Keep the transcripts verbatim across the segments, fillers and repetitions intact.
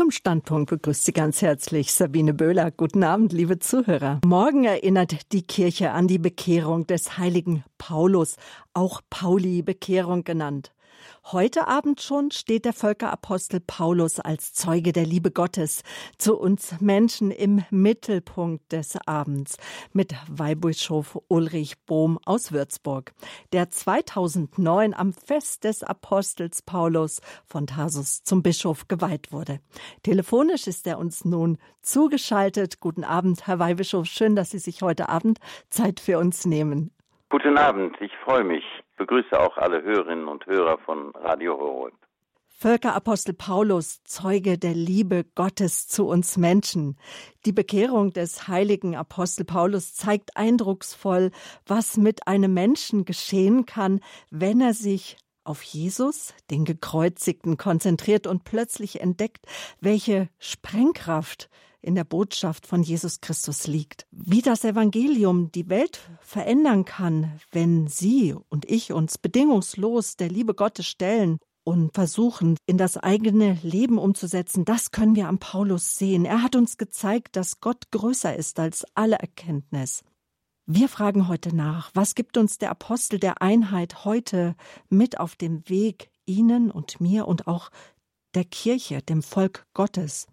Zum Standpunkt begrüßt Sie ganz herzlich Sabine Böhler. Guten Abend, liebe Zuhörer. Morgen erinnert die Kirche an die Bekehrung des heiligen Paulus, auch Pauli-Bekehrung genannt. Heute Abend schon steht der Völkerapostel Paulus als Zeuge der Liebe Gottes zu uns Menschen im Mittelpunkt des Abends mit Weihbischof Ulrich Boom aus Würzburg, der zweitausendneun am Fest des Apostels Paulus von Tarsus zum Bischof geweiht wurde. Telefonisch ist er uns nun zugeschaltet. Guten Abend, Herr Weihbischof. Schön, dass Sie sich heute Abend Zeit für uns nehmen. Guten Abend, ich freue mich. Ich begrüße auch alle Hörerinnen und Hörer von Radio Horold. Völkerapostel Paulus, Zeuge der Liebe Gottes zu uns Menschen. Die Bekehrung des heiligen Apostel Paulus zeigt eindrucksvoll, was mit einem Menschen geschehen kann, wenn er sich auf Jesus, den Gekreuzigten, konzentriert und plötzlich entdeckt, welche Sprengkraft in der Botschaft von Jesus Christus liegt. Wie das Evangelium die Welt verändern kann, wenn Sie und ich uns bedingungslos der Liebe Gottes stellen und versuchen, in das eigene Leben umzusetzen, das können wir am Paulus sehen. Er hat uns gezeigt, dass Gott größer ist als alle Erkenntnis. Wir fragen heute nach, was gibt uns der Apostel der Einheit heute mit auf dem Weg Ihnen und mir und auch der Kirche, dem Volk Gottes?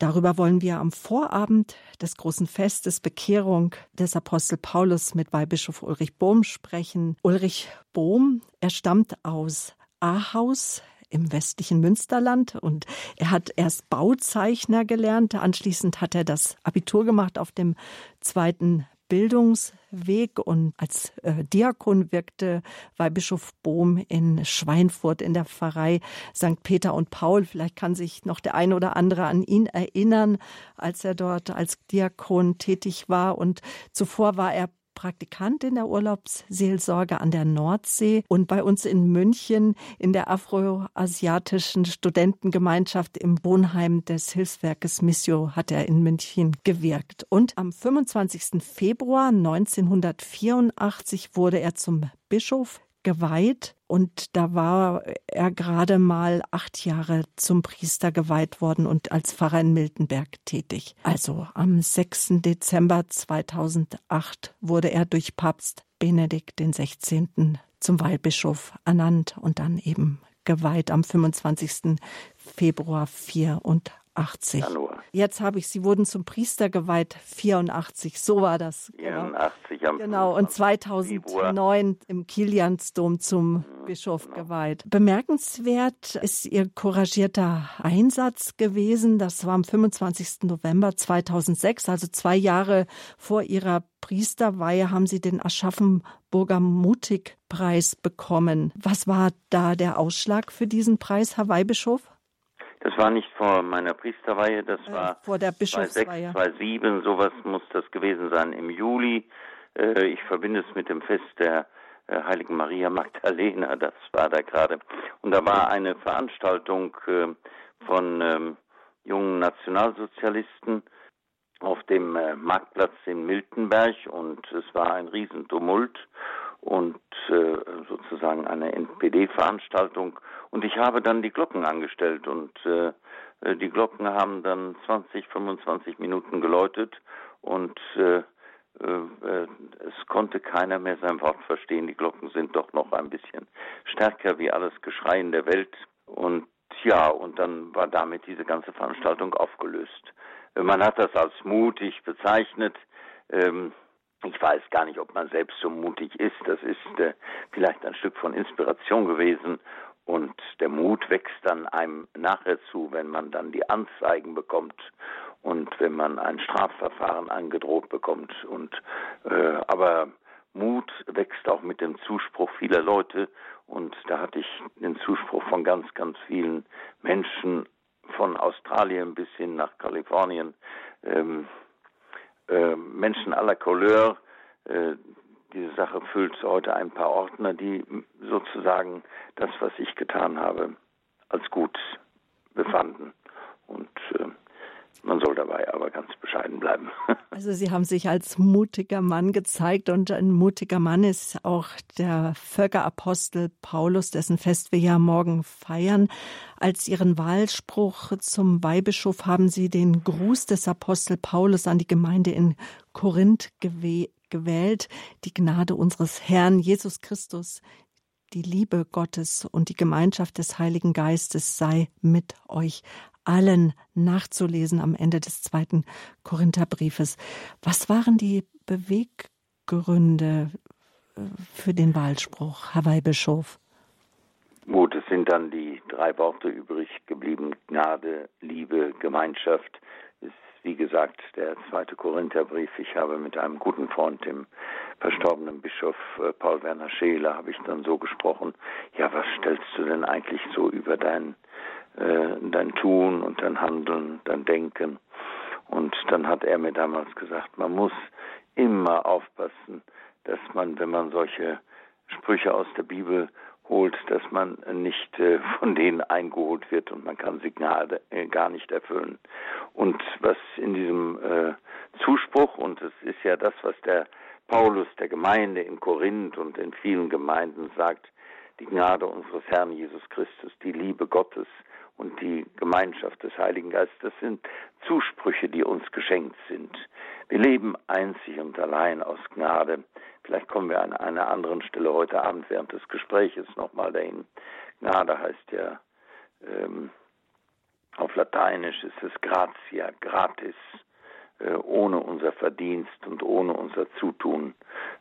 Darüber wollen wir am Vorabend des großen Festes Bekehrung des Apostel Paulus mit Weihbischof Ulrich Bohm sprechen. Ulrich Bohm, er stammt aus Ahaus im westlichen Münsterland und er hat erst Bauzeichner gelernt. Anschließend hat er das Abitur gemacht auf dem zweiten Bildungsweg und als äh, Diakon wirkte Weihbischof Bohm in Schweinfurt in der Pfarrei Sankt Peter und Paul. Vielleicht kann sich noch der eine oder andere an ihn erinnern, als er dort als Diakon tätig war. Und zuvor war er Praktikant in der Urlaubsseelsorge an der Nordsee und bei uns in München in der afroasiatischen Studentengemeinschaft im Wohnheim des Hilfswerkes Missio hat er in München gewirkt. Und am fünfundzwanzigsten Februar neunzehnhundertvierundachtzig wurde er zum Bischof geweiht und da war er gerade mal acht Jahre zum Priester geweiht worden und als Pfarrer in Miltenberg tätig. Also am sechsten Dezember zweitausendacht wurde er durch Papst Benedikt den Sechzehnten zum Weihbischof ernannt und dann eben geweiht am fünfundzwanzigsten Februar vierundachtzig. Januar. Jetzt habe ich, Sie wurden zum Priester geweiht, vierundachtzig, so war das. vierundachtzig am Genau, und zweitausendneun im Kiliansdom zum Bischof genau. geweiht. Bemerkenswert ist Ihr couragierter Einsatz gewesen. Das war am fünfundzwanzigsten November zweitausendsechs, also zwei Jahre vor Ihrer Priesterweihe haben Sie den Aschaffenburger Mutigpreis bekommen. Was war da der Ausschlag für diesen Preis, Herr Weihbischof? Das war nicht vor meiner Priesterweihe, das äh, war vor der Bischofsweihe. zweitausendsieben, sowas muss das gewesen sein, im Juli. Äh, ich verbinde es mit dem Fest der äh, Heiligen Maria Magdalena, das war da gerade. Und da war eine Veranstaltung äh, von ähm, jungen Nationalsozialisten auf dem äh, Marktplatz in Miltenberg und es war ein Riesentumult und äh, sozusagen eine N P D-Veranstaltung. Und ich habe dann die Glocken angestellt und äh, die Glocken haben dann zwanzig, fünfundzwanzig Minuten geläutet und äh, äh, es konnte keiner mehr sein Wort verstehen. Die Glocken sind doch noch ein bisschen stärker wie alles Geschrei in der Welt. Und ja, und dann war damit diese ganze Veranstaltung aufgelöst. Man hat das als mutig bezeichnet. Ähm, Ich weiß gar nicht, ob man selbst so mutig ist. Das ist äh, vielleicht ein Stück von Inspiration gewesen. Und der Mut wächst dann einem nachher zu, wenn man dann die Anzeigen bekommt und wenn man ein Strafverfahren angedroht bekommt. Und äh, aber Mut wächst auch mit dem Zuspruch vieler Leute. Und da hatte ich den Zuspruch von ganz, ganz vielen Menschen, von Australien bis hin nach Kalifornien, ähm, Menschen aller Couleur, diese Sache füllt heute ein paar Ordner, die sozusagen das, was ich getan habe, als gut befanden. Und Man soll dabei aber ganz bescheiden bleiben. Also Sie haben sich als mutiger Mann gezeigt, und ein mutiger Mann ist auch der Völkerapostel Paulus, dessen Fest wir ja morgen feiern. Als Ihren Wahlspruch zum Weihbischof haben Sie den Gruß des Apostel Paulus an die Gemeinde in Korinth gew- gewählt. Die Gnade unseres Herrn Jesus Christus, die Liebe Gottes und die Gemeinschaft des Heiligen Geistes sei mit euch allen, nachzulesen am Ende des zweiten Korintherbriefes. Was waren die Beweggründe für den Wahlspruch, Herr Weihbischof? Gut, es sind dann die drei Worte übrig geblieben: Gnade, Liebe, Gemeinschaft. Es Wie gesagt, der zweite Korintherbrief. Ich habe mit einem guten Freund, dem verstorbenen Bischof Paul Werner Scheler, habe ich dann so gesprochen: Ja, was stellst du denn eigentlich so über dein, äh, dein Tun und dein Handeln, dein Denken? Und dann hat er mir damals gesagt, man muss immer aufpassen, dass man, wenn man solche Sprüche aus der Bibel holt, dass man nicht äh, von denen eingeholt wird, und man kann Signale äh, gar nicht erfüllen. Und was in diesem äh, Zuspruch, und es ist ja das, was der Paulus der Gemeinde in Korinth und in vielen Gemeinden sagt: Die Gnade unseres Herrn Jesus Christus, die Liebe Gottes und die Gemeinschaft des Heiligen Geistes, das sind Zusprüche, die uns geschenkt sind. Wir leben einzig und allein aus Gnade. Vielleicht kommen wir an einer anderen Stelle heute Abend während des Gespräches nochmal dahin. Gnade heißt ja, ähm, auf Lateinisch ist es gratia, gratis, äh, ohne unser Verdienst und ohne unser Zutun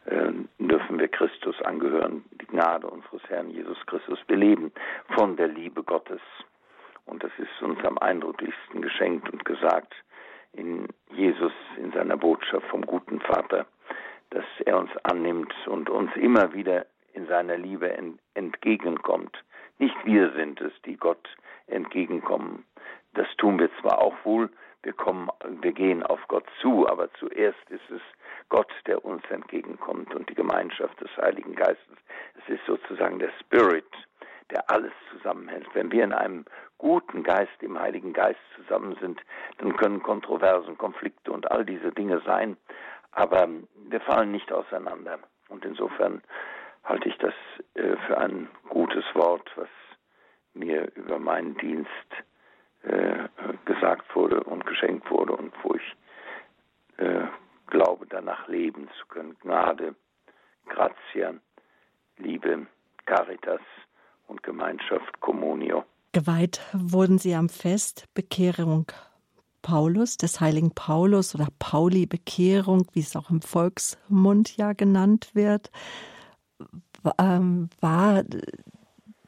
äh, dürfen wir Christus angehören, die Gnade unseres Herrn Jesus Christus. Wir leben von der Liebe Gottes. Und das ist uns am eindrücklichsten geschenkt und gesagt in Jesus, in seiner Botschaft vom guten Vater, dass er uns annimmt und uns immer wieder in seiner Liebe entgegenkommt. Nicht wir sind es, die Gott entgegenkommen. Das tun wir zwar auch wohl, wir kommen, wir gehen auf Gott zu, aber zuerst ist es Gott, der uns entgegenkommt, und die Gemeinschaft des Heiligen Geistes. Es ist sozusagen der Spirit, der alles zusammenhält. Wenn wir in einem guten Geist, im Heiligen Geist zusammen sind, dann können Kontroversen, Konflikte und all diese Dinge sein, aber wir fallen nicht auseinander. Und insofern halte ich das äh, für ein gutes Wort, was mir über meinen Dienst äh, gesagt wurde und geschenkt wurde und wo ich äh, glaube, danach leben zu können. Gnade, Gratia, Liebe, Caritas und Gemeinschaft, Communio. Geweiht wurden sie am Fest Bekehrung Paulus, des heiligen Paulus, oder Pauli-Bekehrung, wie es auch im Volksmund ja genannt wird. War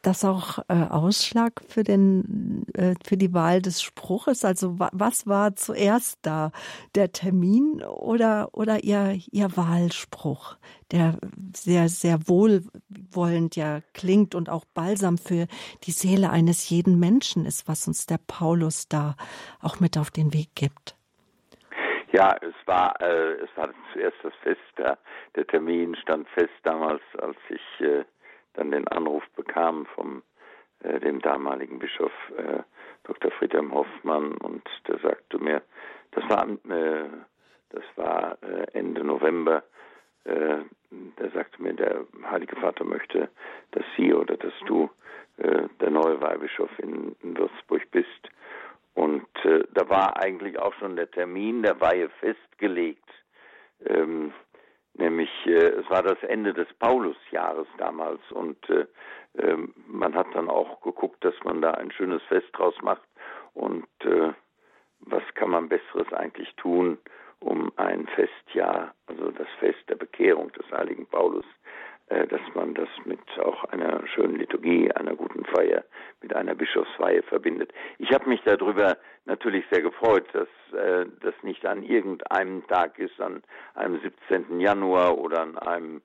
das auch Ausschlag für den, für die Wahl des Spruches? Also was war zuerst da? Der Termin oder, oder ihr, ihr Wahlspruch, der sehr, sehr wohlwollend ja klingt und auch Balsam für die Seele eines jeden Menschen ist, was uns der Paulus da auch mit auf den Weg gibt? Ja, es war äh, es war zuerst das Fest da. Der Termin stand fest damals, als ich äh, dann den Anruf bekam vom äh, dem damaligen Bischof äh, Doktor Friedhelm Hoffmann, und der sagte mir, das war äh, das war äh, Ende November. Äh, der sagte mir, der Heilige Vater möchte, dass Sie oder dass du äh, der neue Weihbischof in, in Würzburg bist. Und äh, da war eigentlich auch schon der Termin der Weihe festgelegt, ähm, nämlich äh, es war das Ende des Paulusjahres damals, und äh, äh, man hat dann auch geguckt, dass man da ein schönes Fest draus macht, und äh, was kann man Besseres eigentlich tun, um ein Festjahr, also das Fest der Bekehrung des heiligen Paulus, dass man das mit auch einer schönen Liturgie, einer guten Feier, mit einer Bischofsweihe verbindet. Ich habe mich darüber natürlich sehr gefreut, dass äh, das nicht an irgendeinem Tag ist, an einem siebzehnten Januar oder an einem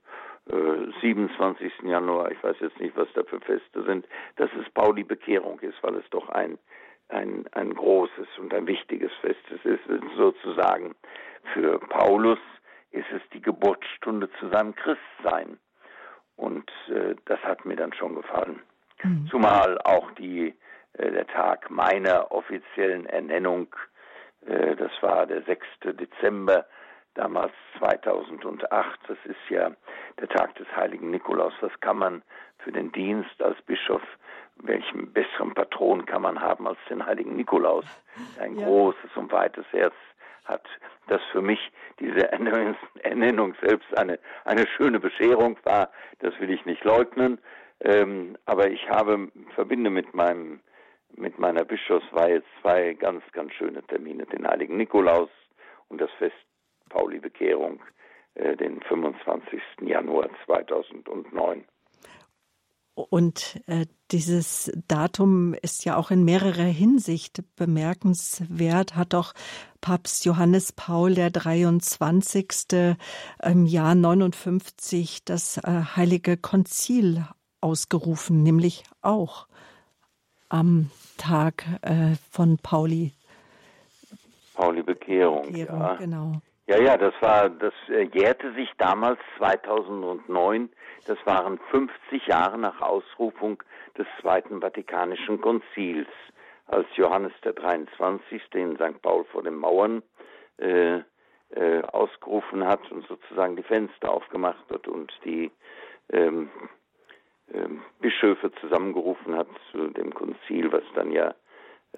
äh, siebenundzwanzigsten Januar, ich weiß jetzt nicht, was da für Feste sind, dass es Pauli-Bekehrung ist, weil es doch ein, ein, ein großes und ein wichtiges Fest ist. Es ist sozusagen für Paulus, ist es die Geburtsstunde zu seinem Christsein. Und äh, das hat mir dann schon gefallen. Mhm. Zumal auch die, äh, der Tag meiner offiziellen Ernennung Äh, das war der sechste Dezember, damals zweitausendacht. Das ist ja der Tag des heiligen Nikolaus. Was kann man für den Dienst als Bischof, welchen besseren Patron kann man haben als den heiligen Nikolaus, der ein ja. großes und weites Herz hat. Dass für mich diese Ernennung selbst eine, eine schöne Bescherung war, das will ich nicht leugnen. Ähm, aber ich habe, verbinde mit meinem, mit meiner Bischofsweihe zwei ganz, ganz schöne Termine. Den heiligen Nikolaus und das Fest Pauli Bekehrung, äh, den fünfundzwanzigsten Januar zweitausendneun. Und äh, dieses Datum ist ja auch in mehrerer Hinsicht bemerkenswert, hat auch Papst Johannes Paul der dreiundzwanzigste im Jahr neunundfünfzig das äh, Heilige Konzil ausgerufen, nämlich auch am Tag äh, von Pauli. Pauli Bekehrung, Bekehrung ja. Genau. Ja, ja, das war, das jährte sich damals zweitausendneun. Das waren fünfzig Jahre nach Ausrufung des Zweiten Vatikanischen Konzils, als Johannes der dreiundzwanzigste in Sankt Paul vor den Mauern äh, äh, ausgerufen hat und sozusagen die Fenster aufgemacht hat und die ähm, ähm, Bischöfe zusammengerufen hat zu dem Konzil, was dann ja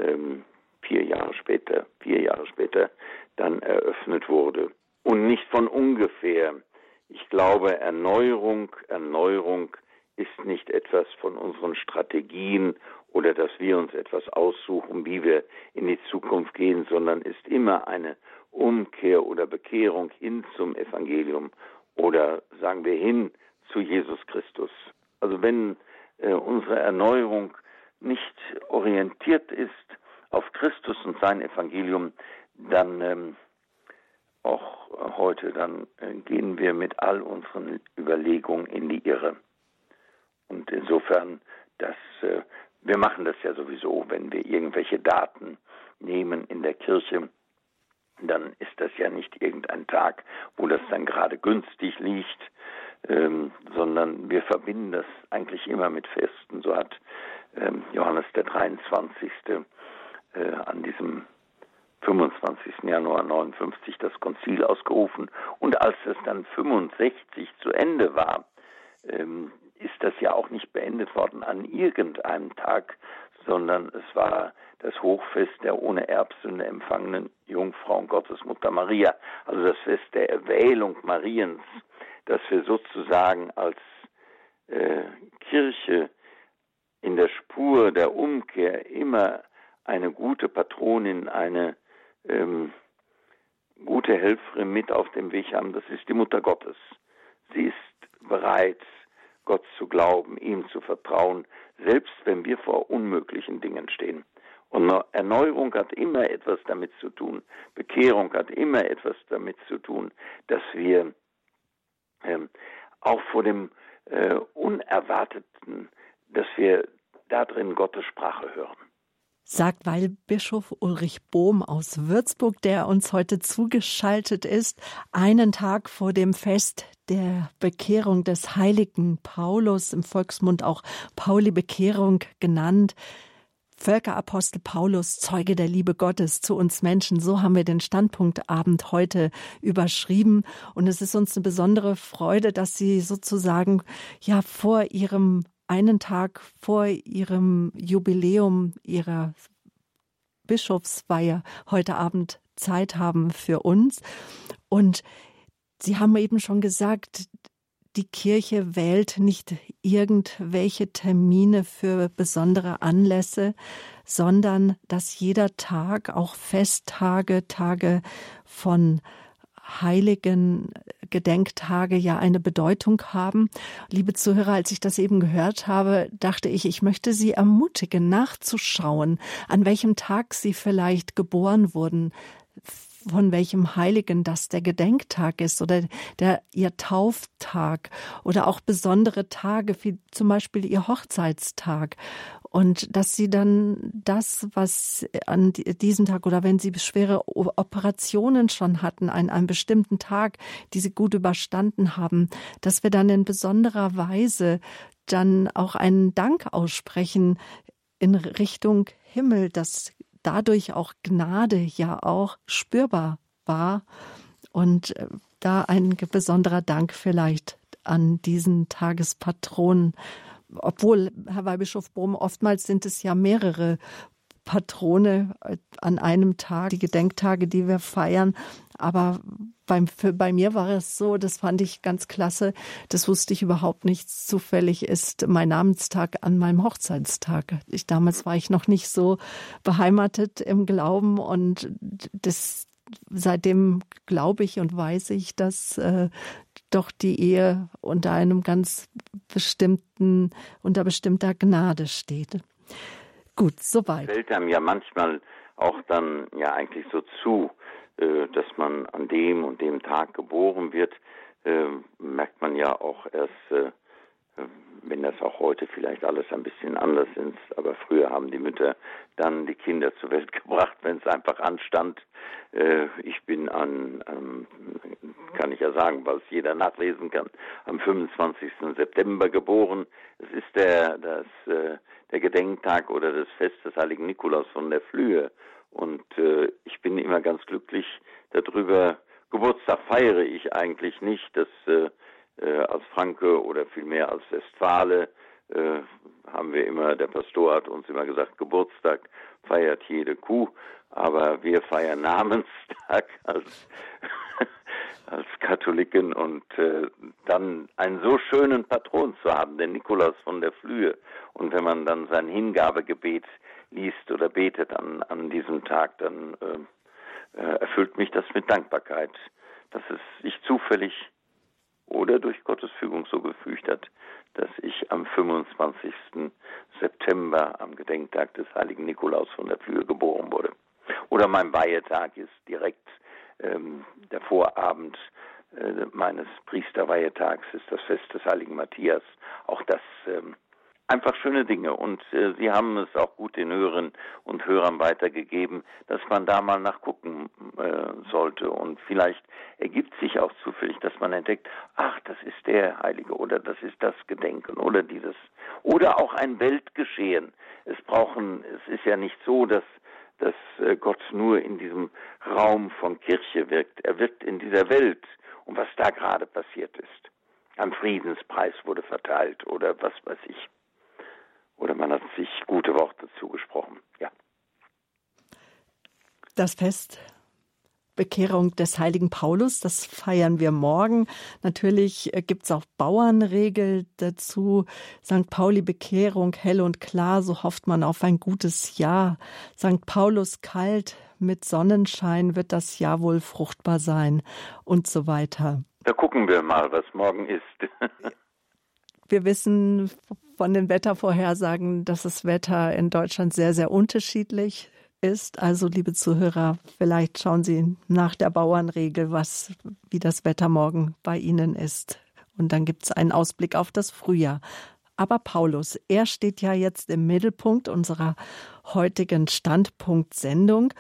ähm, vier Jahre später, vier Jahre später dann eröffnet wurde. Und nicht von ungefähr. Ich glaube, Erneuerung, Erneuerung ist nicht etwas von unseren Strategien oder dass wir uns etwas aussuchen, wie wir in die Zukunft gehen, sondern ist immer eine Umkehr oder Bekehrung hin zum Evangelium oder sagen wir hin zu Jesus Christus. Also wenn äh, unsere Erneuerung nicht orientiert ist auf Christus und sein Evangelium, dann ähm, auch heute, dann äh, gehen wir mit all unseren Überlegungen in die Irre. Und insofern, dass, äh, wir machen das ja sowieso, wenn wir irgendwelche Daten nehmen in der Kirche, dann ist das ja nicht irgendein Tag, wo das dann gerade günstig liegt, ähm, sondern wir verbinden das eigentlich immer mit Festen. So hat ähm, Johannes der dreiundzwanzigste Äh, an diesem fünfundzwanzigsten Januar neunundfünfzig das Konzil ausgerufen. Und als es dann fünfundsechzig zu Ende war, ähm, ist das ja auch nicht beendet worden an irgendeinem Tag, sondern es war das Hochfest der ohne Erbsünde empfangenen Jungfrau und Gottesmutter Maria, also das Fest der Erwählung Mariens, dass wir sozusagen als äh, Kirche in der Spur der Umkehr immer eine gute Patronin, eine ähm, gute Helferin mit auf dem Weg haben, das ist die Mutter Gottes. Sie ist bereit, Gott zu glauben, ihm zu vertrauen, selbst wenn wir vor unmöglichen Dingen stehen. Und Erneuerung hat immer etwas damit zu tun, Bekehrung hat immer etwas damit zu tun, dass wir ähm, auch vor dem äh, Unerwarteten, dass wir darin Gottes Sprache hören. Sagt Weihbischof Ulrich Boom aus Würzburg, der uns heute zugeschaltet ist, einen Tag vor dem Fest der Bekehrung des heiligen Paulus, im Volksmund auch Pauli-Bekehrung genannt. Völkerapostel Paulus, Zeuge der Liebe Gottes zu uns Menschen. So haben wir den Standpunktabend heute überschrieben. Und es ist uns eine besondere Freude, dass Sie sozusagen ja vor Ihrem einen Tag vor Ihrem Jubiläum, Ihrer Bischofsweihe, heute Abend Zeit haben für uns. Und Sie haben eben schon gesagt, die Kirche wählt nicht irgendwelche Termine für besondere Anlässe, sondern dass jeder Tag, auch Festtage, Tage von Heiligen Gedenktage ja eine Bedeutung haben. Liebe Zuhörer, als ich das eben gehört habe, dachte ich, ich möchte Sie ermutigen, nachzuschauen, an welchem Tag Sie vielleicht geboren wurden, von welchem Heiligen das der Gedenktag ist oder der Ihr Tauftag oder auch besondere Tage, wie zum Beispiel Ihr Hochzeitstag. Und dass Sie dann das, was an diesem Tag oder wenn Sie schwere Operationen schon hatten, an einem bestimmten Tag, die Sie gut überstanden haben, dass wir dann in besonderer Weise dann auch einen Dank aussprechen in Richtung Himmel, dass dadurch auch Gnade ja auch spürbar war. Und da ein besonderer Dank vielleicht an diesen Tagespatron. Obwohl, Herr Weihbischof Bohm, oftmals sind es ja mehrere Patrone an einem Tag, die Gedenktage, die wir feiern. Aber beim, für, bei mir war es so, das fand ich ganz klasse, das wusste ich überhaupt nicht. Zufällig ist mein Namenstag an meinem Hochzeitstag. Ich, damals war ich noch nicht so beheimatet im Glauben und das, seitdem glaube ich und weiß ich, dass äh, doch die Ehe unter einem ganz bestimmten, unter bestimmter Gnade steht. Gut, soweit. Fällt einem ja manchmal auch dann ja eigentlich so zu, dass man an dem und dem Tag geboren wird, merkt man ja auch erst, wenn das auch heute vielleicht alles ein bisschen anders ist. Aber früher haben die Mütter dann die Kinder zur Welt gebracht, wenn es einfach anstand. Ich bin an, kann ich ja sagen, weil es jeder nachlesen kann, am fünfundzwanzigsten September geboren. Es ist der, das, der Gedenktag oder das Fest des Heiligen Nikolaus von der Flühe. Und äh, ich bin immer ganz glücklich darüber. Geburtstag feiere ich eigentlich nicht, dass äh, äh, als Franke oder vielmehr als Westfale äh, haben wir immer, der Pastor hat uns immer gesagt, Geburtstag feiert jede Kuh, aber wir feiern Namenstag als, als Katholiken und äh, dann einen so schönen Patron zu haben, den Nikolaus von der Flühe. Und wenn man dann sein Hingabegebet liest oder betet an, an diesem Tag, dann äh, erfüllt mich das mit Dankbarkeit, dass es sich zufällig oder durch Gottes Fügung so gefügt hat, dass ich am fünfundzwanzigsten September am Gedenktag des Heiligen Nikolaus von der Flühe geboren wurde. Oder mein Weihetag ist direkt ähm, der Vorabend äh, meines Priesterweihetags, ist das Fest des Heiligen Matthias. Auch das ähm, Einfach schöne Dinge und äh, Sie haben es auch gut den Hörern und Hörern weitergegeben, dass man da mal nachgucken äh, sollte und vielleicht ergibt sich auch zufällig, dass man entdeckt, ach, das ist der Heilige oder das ist das Gedenken oder dieses oder auch ein Weltgeschehen. Es brauchen, es ist ja nicht so, dass dass äh, Gott nur in diesem Raum von Kirche wirkt. Er wirkt in dieser Welt und was da gerade passiert ist. Ein Friedenspreis wurde verteilt oder was weiß ich. Oder man hat sich gute Worte zugesprochen, ja. Das Fest Bekehrung des heiligen Paulus, das feiern wir morgen. Natürlich gibt es auch Bauernregel dazu. Sankt Pauli Bekehrung, hell und klar, so hofft man auf ein gutes Jahr. Sankt Paulus kalt, mit Sonnenschein wird das Jahr wohl fruchtbar sein und so weiter. Da gucken wir mal, was morgen ist. Wir wissen von den Wettervorhersagen, dass das Wetter in Deutschland sehr, sehr unterschiedlich ist. Also, liebe Zuhörer, vielleicht schauen Sie nach der Bauernregel, was, wie das Wetter morgen bei Ihnen ist. Und dann gibt es einen Ausblick auf das Frühjahr. Aber Paulus, er steht ja jetzt im Mittelpunkt unserer heutigen Standpunkt-Sendung.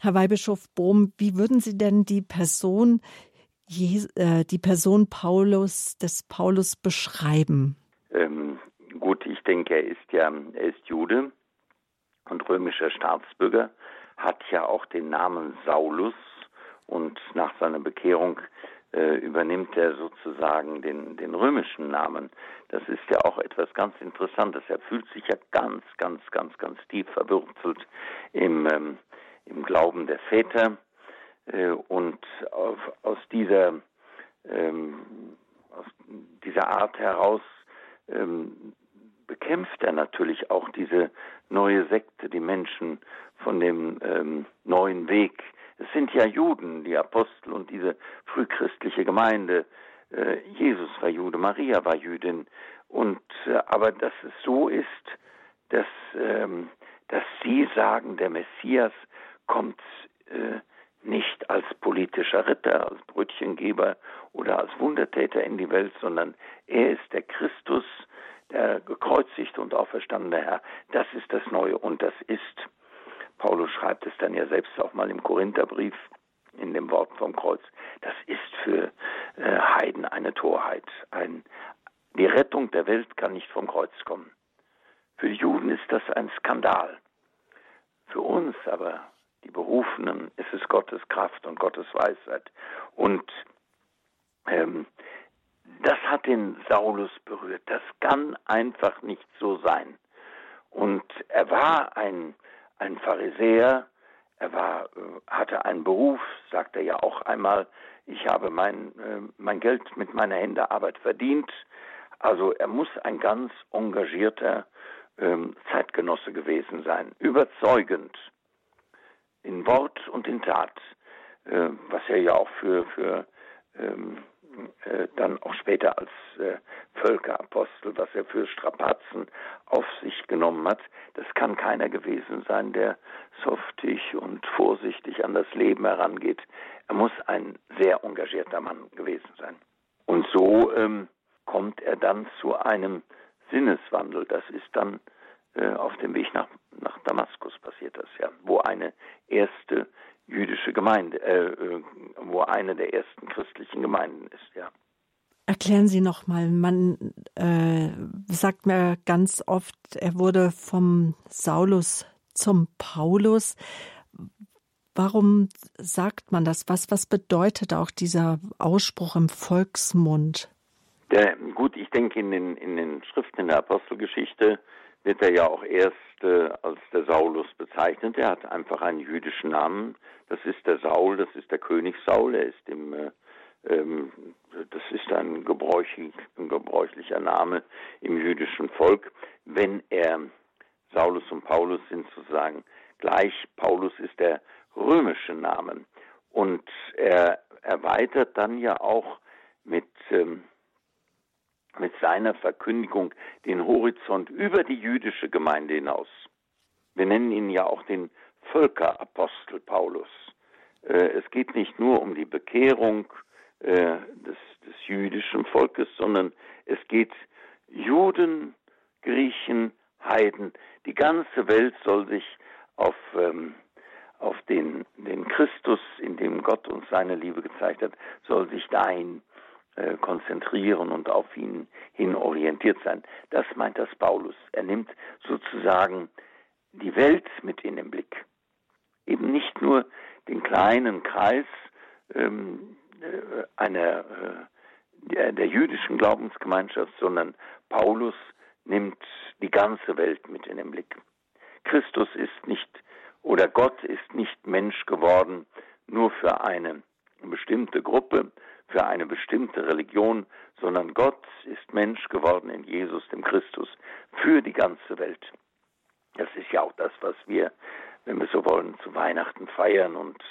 Herr Weihbischof Bohm, wie würden Sie denn die Person, die Person Paulus, des Paulus beschreiben? Ähm, gut, ich denke, er ist ja, er ist Jude und römischer Staatsbürger, hat ja auch den Namen Saulus und nach seiner Bekehrung äh, übernimmt er sozusagen den, den römischen Namen. Das ist ja auch etwas ganz Interessantes. Er fühlt sich ja ganz, ganz, ganz, ganz tief verwurzelt im, ähm, im Glauben der Väter äh, und auf, aus dieser, ähm, aus dieser Art heraus Ähm, bekämpft er natürlich auch diese neue Sekte, die Menschen von dem ähm, neuen Weg. Es sind ja Juden, die Apostel und diese frühchristliche Gemeinde. Äh, Jesus war Jude, Maria war Jüdin. Und äh, aber dass es so ist, dass ähm, dass sie sagen, der Messias kommt äh, nicht als politischer Ritter, als Brötchengeber oder als Wundertäter in die Welt, sondern er ist der Christus, der gekreuzigte und auferstandene Herr. Das ist das Neue und das ist. Paulus schreibt es dann ja selbst auch mal im Korintherbrief, in dem Wort vom Kreuz. Das ist für äh, Heiden eine Torheit. Ein, die Rettung der Welt kann nicht vom Kreuz kommen. Für die Juden ist das ein Skandal. Für uns aber, die Berufenen, ist es Gottes Kraft und Gottes Weisheit. Und ähm, das hat den Saulus berührt. Das kann einfach nicht so sein. Und er war ein, ein Pharisäer, er war, hatte einen Beruf, sagt er ja auch einmal, ich habe mein, mein Geld mit meiner Hände Arbeit verdient. Also er muss ein ganz engagierter Zeitgenosse gewesen sein, überzeugend, in Wort und in Tat, was er ja auch für, für dann auch später als Völkerapostel, was er für Strapazen auf sich genommen hat. Das kann keiner gewesen sein, der softig und vorsichtig an das Leben herangeht. Er muss ein sehr engagierter Mann gewesen sein. Und so ähm, kommt er dann zu einem Sinneswandel. Das ist dann äh, auf dem Weg nach, nach Damaskus passiert das ja, wo eine erste jüdische Gemeinde, äh, wo eine der ersten christlichen Gemeinden ist, ja. Erklären Sie nochmal, man äh, sagt mir ganz oft, er wurde vom Saulus zum Paulus. Warum sagt man das? Was, was bedeutet auch dieser Ausspruch im Volksmund? Der, gut, ich denke, in den, in den Schriften in der Apostelgeschichte wird er ja auch erst äh, als der Saulus bezeichnet. Er hat einfach einen jüdischen Namen. Das ist der Saul, das ist der König Saul. Er ist im, äh, ähm, das ist ein, gebräuchlich, ein gebräuchlicher Name im jüdischen Volk. Wenn er Saulus und Paulus sind sozusagen gleich, Paulus ist der römische Name. Und er erweitert dann ja auch mit... Ähm, mit seiner Verkündigung den Horizont über die jüdische Gemeinde hinaus. Wir nennen ihn ja auch den Völkerapostel Paulus. Äh, es geht nicht nur um die Bekehrung äh, des, des jüdischen Volkes, sondern es geht Juden, Griechen, Heiden. Die ganze Welt soll sich auf, ähm, auf den, den Christus, in dem Gott uns seine Liebe gezeigt hat, soll sich dahin konzentrieren und auf ihn hin orientiert sein. Das meint das Paulus. Er nimmt sozusagen die Welt mit in den Blick. Eben nicht nur den kleinen Kreis ähm, einer, äh, der, der jüdischen Glaubensgemeinschaft, sondern Paulus nimmt die ganze Welt mit in den Blick. Christus ist nicht, oder Gott ist nicht Mensch geworden, nur für eine bestimmte Gruppe, für eine bestimmte Religion, sondern Gott ist Mensch geworden in Jesus, dem Christus, für die ganze Welt. Das ist ja auch das, was wir, wenn wir so wollen, zu Weihnachten feiern, und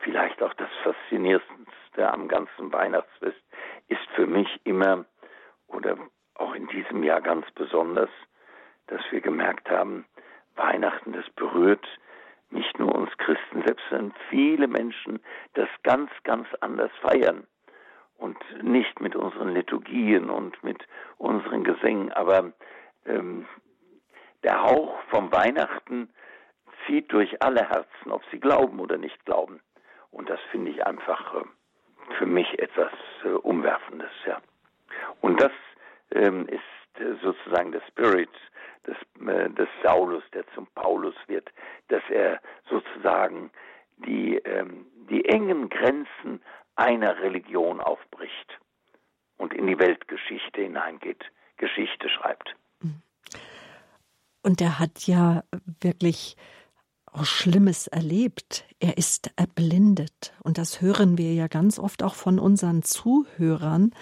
vielleicht auch das Faszinierendste am ganzen Weihnachtsfest ist für mich immer, oder auch in diesem Jahr ganz besonders, dass wir gemerkt haben, Weihnachten, das berührt nicht nur uns Christen selbst, sondern viele Menschen das ganz, ganz anders feiern. Und nicht mit unseren Liturgien und mit unseren Gesängen, aber ähm, der Hauch vom Weihnachten zieht durch alle Herzen, ob sie glauben oder nicht glauben. Und das finde ich einfach äh, für mich etwas äh, Umwerfendes, ja. Und das ähm, ist äh, sozusagen der Spirit des, äh, des Saulus, der zum Paulus wird, dass er sozusagen die, äh, die engen Grenzen einer Religion aufbricht und in die Weltgeschichte hineingeht, Geschichte schreibt. Und er hat ja wirklich auch Schlimmes erlebt. Er ist erblindet. Und das hören wir ja ganz oft auch von unseren Zuhörern.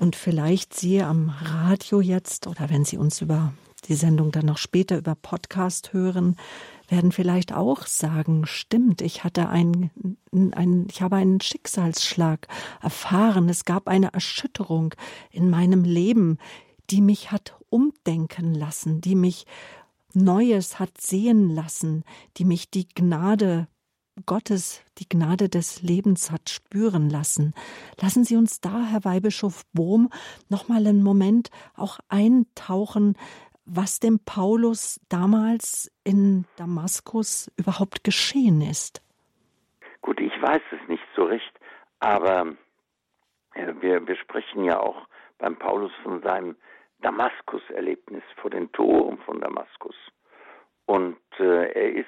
Und vielleicht Sie am Radio jetzt, oder wenn Sie uns über die Sendung dann noch später über Podcast hören, werden vielleicht auch sagen, stimmt, ich hatte einen, einen, ich habe einen Schicksalsschlag erfahren. Es gab eine Erschütterung in meinem Leben, die mich hat umdenken lassen, die mich Neues hat sehen lassen, die mich die Gnade Gottes, die Gnade des Lebens hat spüren lassen. Lassen Sie uns da, Herr Weihbischof Bohm, noch mal einen Moment auch eintauchen, was dem Paulus damals in Damaskus überhaupt geschehen ist. Gut, ich weiß es nicht so recht, aber wir, wir sprechen ja auch beim Paulus von seinem Damaskus-Erlebnis vor den Toren von Damaskus. Und äh, er ist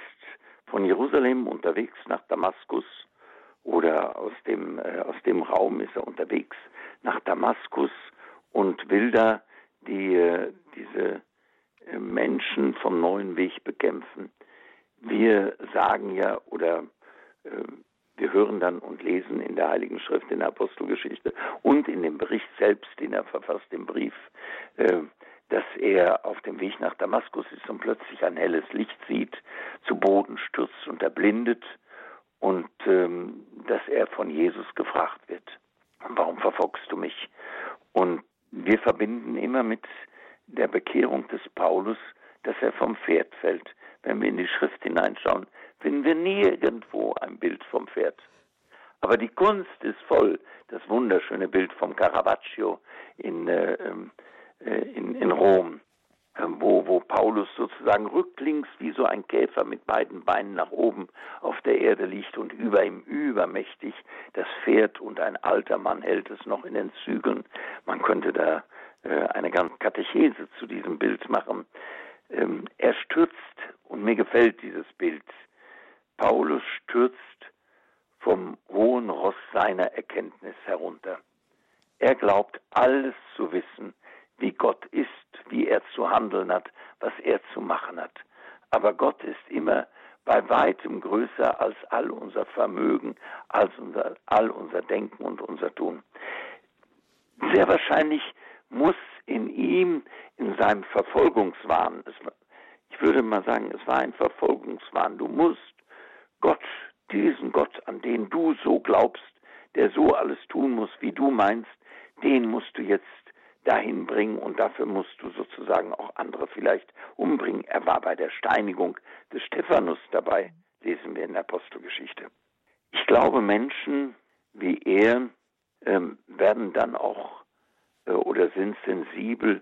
von Jerusalem unterwegs nach Damaskus, oder aus dem, äh, aus dem Raum ist er unterwegs nach Damaskus und will da die, äh, diese äh, Menschen vom neuen Weg bekämpfen. Wir sagen ja, oder äh, wir hören dann und lesen in der Heiligen Schrift, in der Apostelgeschichte und in dem Bericht selbst, den er verfasst, im Brief, äh, dass er auf dem Weg nach Damaskus ist und plötzlich ein helles Licht sieht, zu Boden stürzt und erblindet, und ähm, dass er von Jesus gefragt wird, warum verfolgst du mich? Und wir verbinden immer mit der Bekehrung des Paulus, dass er vom Pferd fällt. Wenn wir in die Schrift hineinschauen, finden wir nirgendwo ein Bild vom Pferd. Aber die Kunst ist voll. Das wunderschöne Bild vom Caravaggio in äh, In, in Rom, wo, wo Paulus sozusagen rücklings wie so ein Käfer mit beiden Beinen nach oben auf der Erde liegt und über ihm übermächtig das Pferd, und ein alter Mann hält es noch in den Zügeln. Man könnte da äh, eine ganze Katechese zu diesem Bild machen. Ähm, er stürzt, und mir gefällt dieses Bild. Paulus stürzt vom hohen Ross seiner Erkenntnis herunter. Er glaubt, alles zu wissen, wie Gott ist, wie er zu handeln hat, was er zu machen hat. Aber Gott ist immer bei weitem größer als all unser Vermögen, als unser, all unser Denken und unser Tun. Sehr wahrscheinlich muss in ihm, in seinem Verfolgungswahn, es, ich würde mal sagen, es war ein Verfolgungswahn, du musst Gott, diesen Gott, an den du so glaubst, der so alles tun muss, wie du meinst, den musst du jetzt dahin bringen, und dafür musst du sozusagen auch andere vielleicht umbringen. Er war bei der Steinigung des Stephanus dabei, lesen wir in der Apostelgeschichte. Ich glaube, Menschen wie er ähm, werden dann auch äh, oder sind sensibel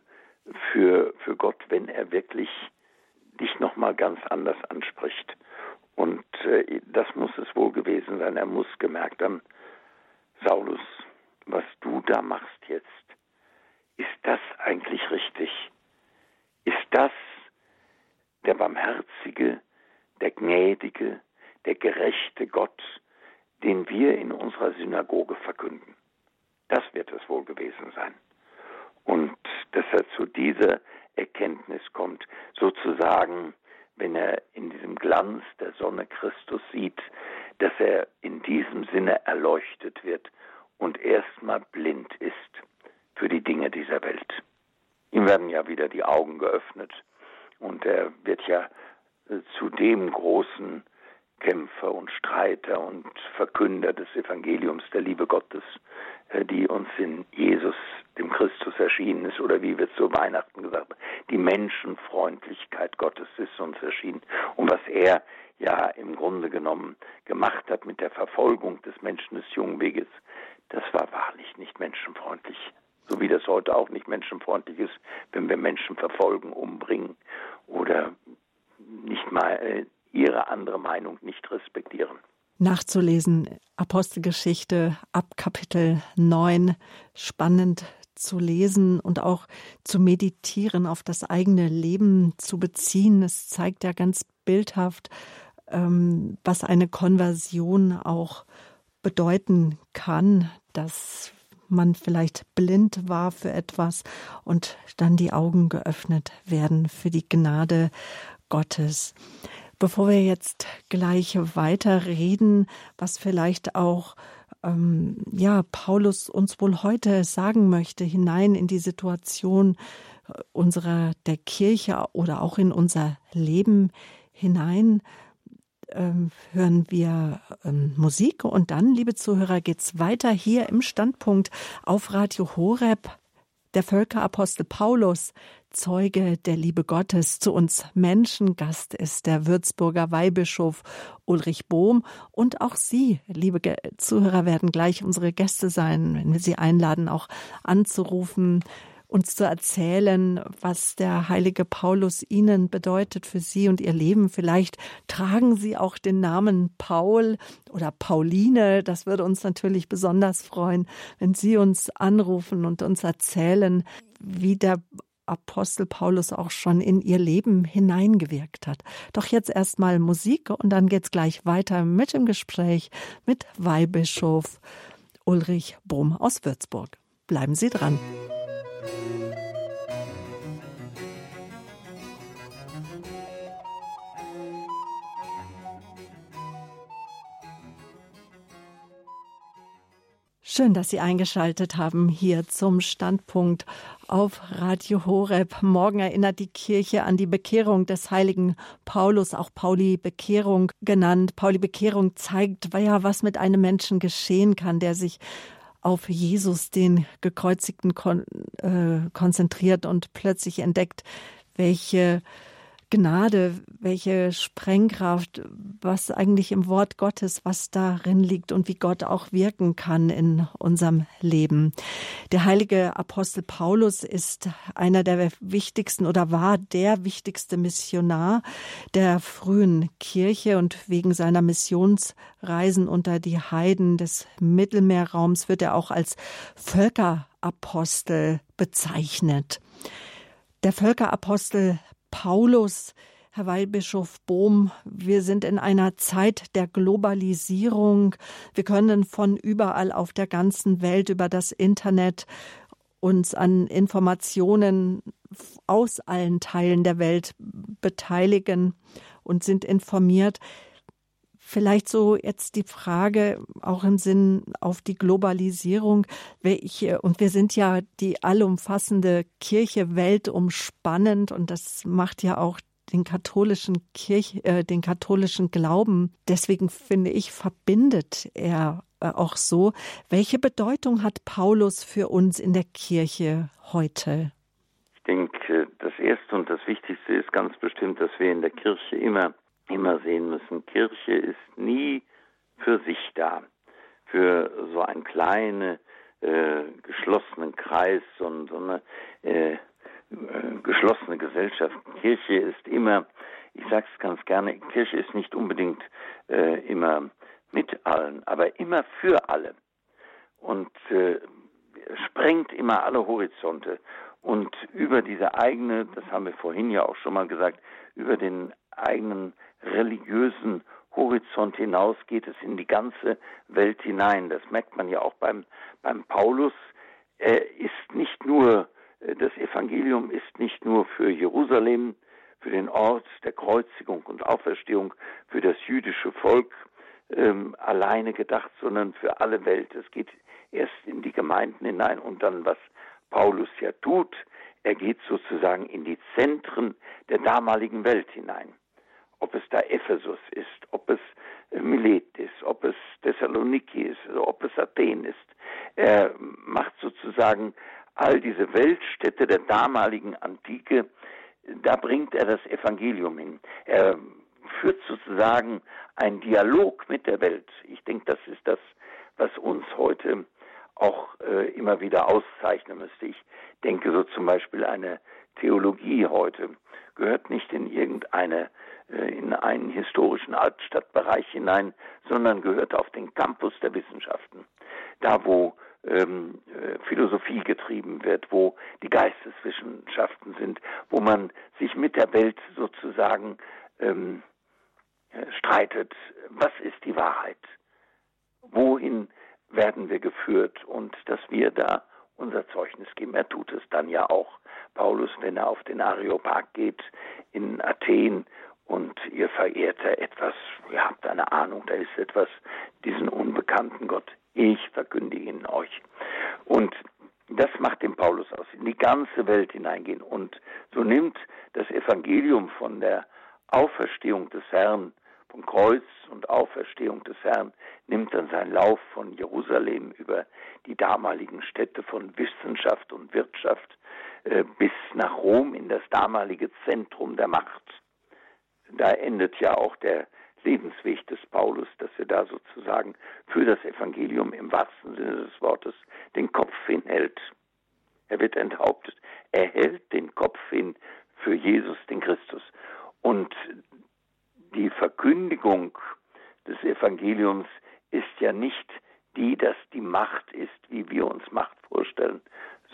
für, für Gott, wenn er wirklich dich nochmal ganz anders anspricht. Und äh, das muss es wohl gewesen sein. Er muss gemerkt haben, Saulus, was du da machst jetzt, ist das eigentlich richtig? Ist das der barmherzige, der gnädige, der gerechte Gott, den wir in unserer Synagoge verkünden? Das wird es wohl gewesen sein. Und dass er zu dieser Erkenntnis kommt, sozusagen, wenn er in diesem Glanz der Sonne Christus sieht, dass er in diesem Sinne erleuchtet wird und erstmal blind ist für die Dinge dieser Welt. Ihm werden ja wieder die Augen geöffnet, und er wird ja zu dem großen Kämpfer und Streiter und Verkünder des Evangeliums der Liebe Gottes, die uns in Jesus, dem Christus, erschienen ist, oder wie wir zu Weihnachten gesagt haben, die Menschenfreundlichkeit Gottes ist uns erschienen. Und was er ja im Grunde genommen gemacht hat mit der Verfolgung des Menschen des jungen Weges, das war wahrlich nicht menschenfreundlich. So wie das heute auch nicht menschenfreundlich ist, wenn wir Menschen verfolgen, umbringen oder nicht mal ihre andere Meinung nicht respektieren. Nachzulesen, Apostelgeschichte ab Kapitel neun, spannend zu lesen und auch zu meditieren, auf das eigene Leben zu beziehen. Es zeigt ja ganz bildhaft, was eine Konversion auch bedeuten kann, dass man vielleicht blind war für etwas und dann die Augen geöffnet werden für die Gnade Gottes. Bevor wir jetzt gleich weiterreden, was vielleicht auch ähm, ja, Paulus uns wohl heute sagen möchte, hinein in die Situation unserer, der Kirche oder auch in unser Leben hinein, hören wir ähm, Musik, und dann, liebe Zuhörer, geht's weiter hier im Standpunkt auf Radio Horeb. Der Völkerapostel Paulus, Zeuge der Liebe Gottes, zu uns Menschen. Gast ist der Würzburger Weihbischof Ulrich Boom. Und auch Sie, liebe Zuhörer, werden gleich unsere Gäste sein, wenn wir Sie einladen, auch anzurufen, uns zu erzählen, was der heilige Paulus Ihnen bedeutet für Sie und Ihr Leben. Vielleicht tragen Sie auch den Namen Paul oder Pauline. Das würde uns natürlich besonders freuen, wenn Sie uns anrufen und uns erzählen, wie der Apostel Paulus auch schon in ihr Leben hineingewirkt hat. Doch jetzt erstmal Musik und dann geht's gleich weiter mit dem Gespräch mit Weihbischof Ulrich Boom aus Würzburg. Bleiben Sie dran. Schön, dass Sie eingeschaltet haben hier zum Standpunkt auf Radio Horeb. Morgen erinnert die Kirche an die Bekehrung des heiligen Paulus, auch Pauli-Bekehrung genannt. Pauli-Bekehrung zeigt, ja, was mit einem Menschen geschehen kann, der sich auf Jesus, den Gekreuzigten, kon- äh, konzentriert und plötzlich entdeckt, welche Gnade, welche Sprengkraft, was eigentlich im Wort Gottes, was darin liegt und wie Gott auch wirken kann in unserem Leben. Der heilige Apostel Paulus ist einer der wichtigsten oder war der wichtigste Missionar der frühen Kirche und wegen seiner Missionsreisen unter die Heiden des Mittelmeerraums wird er auch als Völkerapostel bezeichnet. Der Völkerapostel Paulus, Herr Weihbischof Boom, wir sind in einer Zeit der Globalisierung. Wir können von überall auf der ganzen Welt über das Internet uns an Informationen aus allen Teilen der Welt beteiligen und sind informiert. Vielleicht so jetzt die Frage, auch im Sinn auf die Globalisierung. Welche, und wir sind ja die allumfassende Kirche weltumspannend und das macht ja auch den katholischen Kirche, äh, den katholischen Glauben. Deswegen finde ich, verbindet er äh, auch so. Welche Bedeutung hat Paulus für uns in der Kirche heute? Ich denke, das Erste und das Wichtigste ist ganz bestimmt, dass wir in der Kirche immer immer sehen müssen, Kirche ist nie für sich da, für so einen kleinen, äh, geschlossenen Kreis und so eine äh, äh, geschlossene Gesellschaft. Kirche ist immer, ich sage es ganz gerne, Kirche ist nicht unbedingt äh, immer mit allen, aber immer für alle und äh, sprengt immer alle Horizonte. Und über diese eigene, das haben wir vorhin ja auch schon mal gesagt, über den eigenen religiösen Horizont hinaus geht es in die ganze Welt hinein. Das merkt man ja auch beim, beim Paulus. Er ist nicht nur, das Evangelium ist nicht nur für Jerusalem, für den Ort der Kreuzigung und Auferstehung, für das jüdische Volk ähm, alleine gedacht, sondern für alle Welt. Es geht erst in die Gemeinden hinein und dann, was Paulus ja tut, er geht sozusagen in die Zentren der damaligen Welt hinein. Ob es da Ephesus ist, ob es Milet ist, ob es Thessaloniki ist, also ob es Athen ist. Er macht sozusagen all diese Weltstädte der damaligen Antike, da bringt er das Evangelium hin. Er führt sozusagen einen Dialog mit der Welt. Ich denke, das ist das, was uns heute auch äh, immer wieder auszeichnen müsste. Ich denke so zum Beispiel, eine Theologie heute gehört nicht in irgendeine in einen historischen Altstadtbereich hinein, sondern gehört auf den Campus der Wissenschaften. Da, wo ähm, Philosophie getrieben wird, wo die Geisteswissenschaften sind, wo man sich mit der Welt sozusagen ähm, streitet. Was ist die Wahrheit? Wohin werden wir geführt? Und dass wir da unser Zeugnis geben. Er tut es dann ja auch. Paulus, wenn er auf den Areopag geht in Athen, und ihr verehrt etwas, ihr habt eine Ahnung, da ist etwas, diesen unbekannten Gott. Ich verkündige ihn euch. Und das macht den Paulus aus, in die ganze Welt hineingehen. Und so nimmt das Evangelium von der Auferstehung des Herrn, vom Kreuz und Auferstehung des Herrn, nimmt dann seinen Lauf von Jerusalem über die damaligen Städte von Wissenschaft und Wirtschaft äh, bis nach Rom in das damalige Zentrum der Macht. Da endet ja auch der Lebensweg des Paulus, dass er da sozusagen für das Evangelium im wahrsten Sinne des Wortes den Kopf hinhält. Er wird enthauptet. Er hält den Kopf hin für Jesus, den Christus. Und die Verkündigung des Evangeliums ist ja nicht die, dass die Macht ist, wie wir uns Macht vorstellen,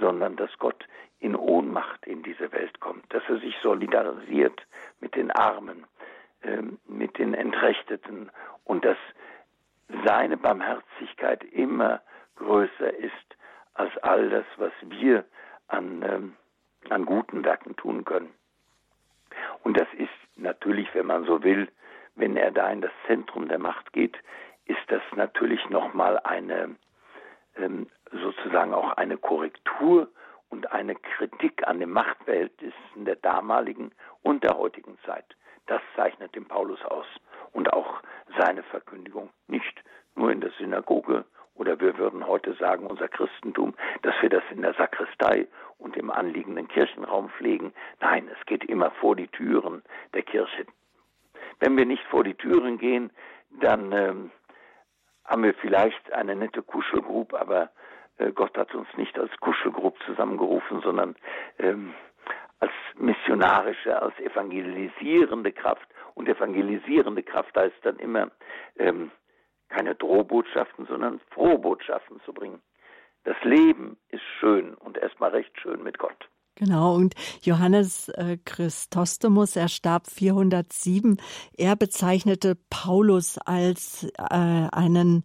sondern dass Gott in Ohnmacht in diese Welt kommt, dass er sich solidarisiert mit den Armen, mit den Entrechteten und dass seine Barmherzigkeit immer größer ist als all das, was wir an, an guten Werken tun können. Und das ist natürlich, wenn man so will, wenn er da in das Zentrum der Macht geht, ist das natürlich nochmal eine, sozusagen auch eine Korrektur und eine Kritik an den Machtverhältnissen der damaligen und der heutigen Zeit. Das zeichnet den Paulus aus und auch seine Verkündigung. Nicht nur in der Synagoge oder wir würden heute sagen, unser Christentum, dass wir das in der Sakristei und im anliegenden Kirchenraum pflegen. Nein, es geht immer vor die Türen der Kirche. Wenn wir nicht vor die Türen gehen, dann ähm, haben wir vielleicht eine nette Kuschelgruppe, aber äh, Gott hat uns nicht als Kuschelgruppe zusammengerufen, sondern ähm, als missionarische, als evangelisierende Kraft. Und evangelisierende Kraft heißt dann immer, ähm, keine Drohbotschaften, sondern Frohbotschaften zu bringen. Das Leben ist schön und erstmal recht schön mit Gott. Genau, und Johannes äh, Chrysostomus, er starb vierhundertsieben. Er bezeichnete Paulus als äh, einen,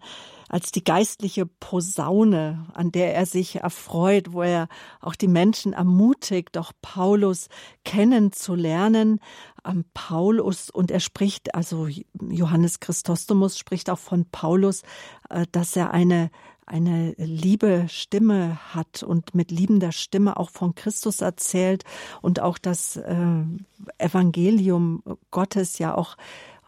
als die geistliche Posaune, an der er sich erfreut, wo er auch die Menschen ermutigt, auch Paulus kennenzulernen, am Paulus. Und er spricht, also Johannes Chrysostomus spricht auch von Paulus, äh, dass er eine eine liebe Stimme hat und mit liebender Stimme auch von Christus erzählt und auch das äh, Evangelium Gottes ja auch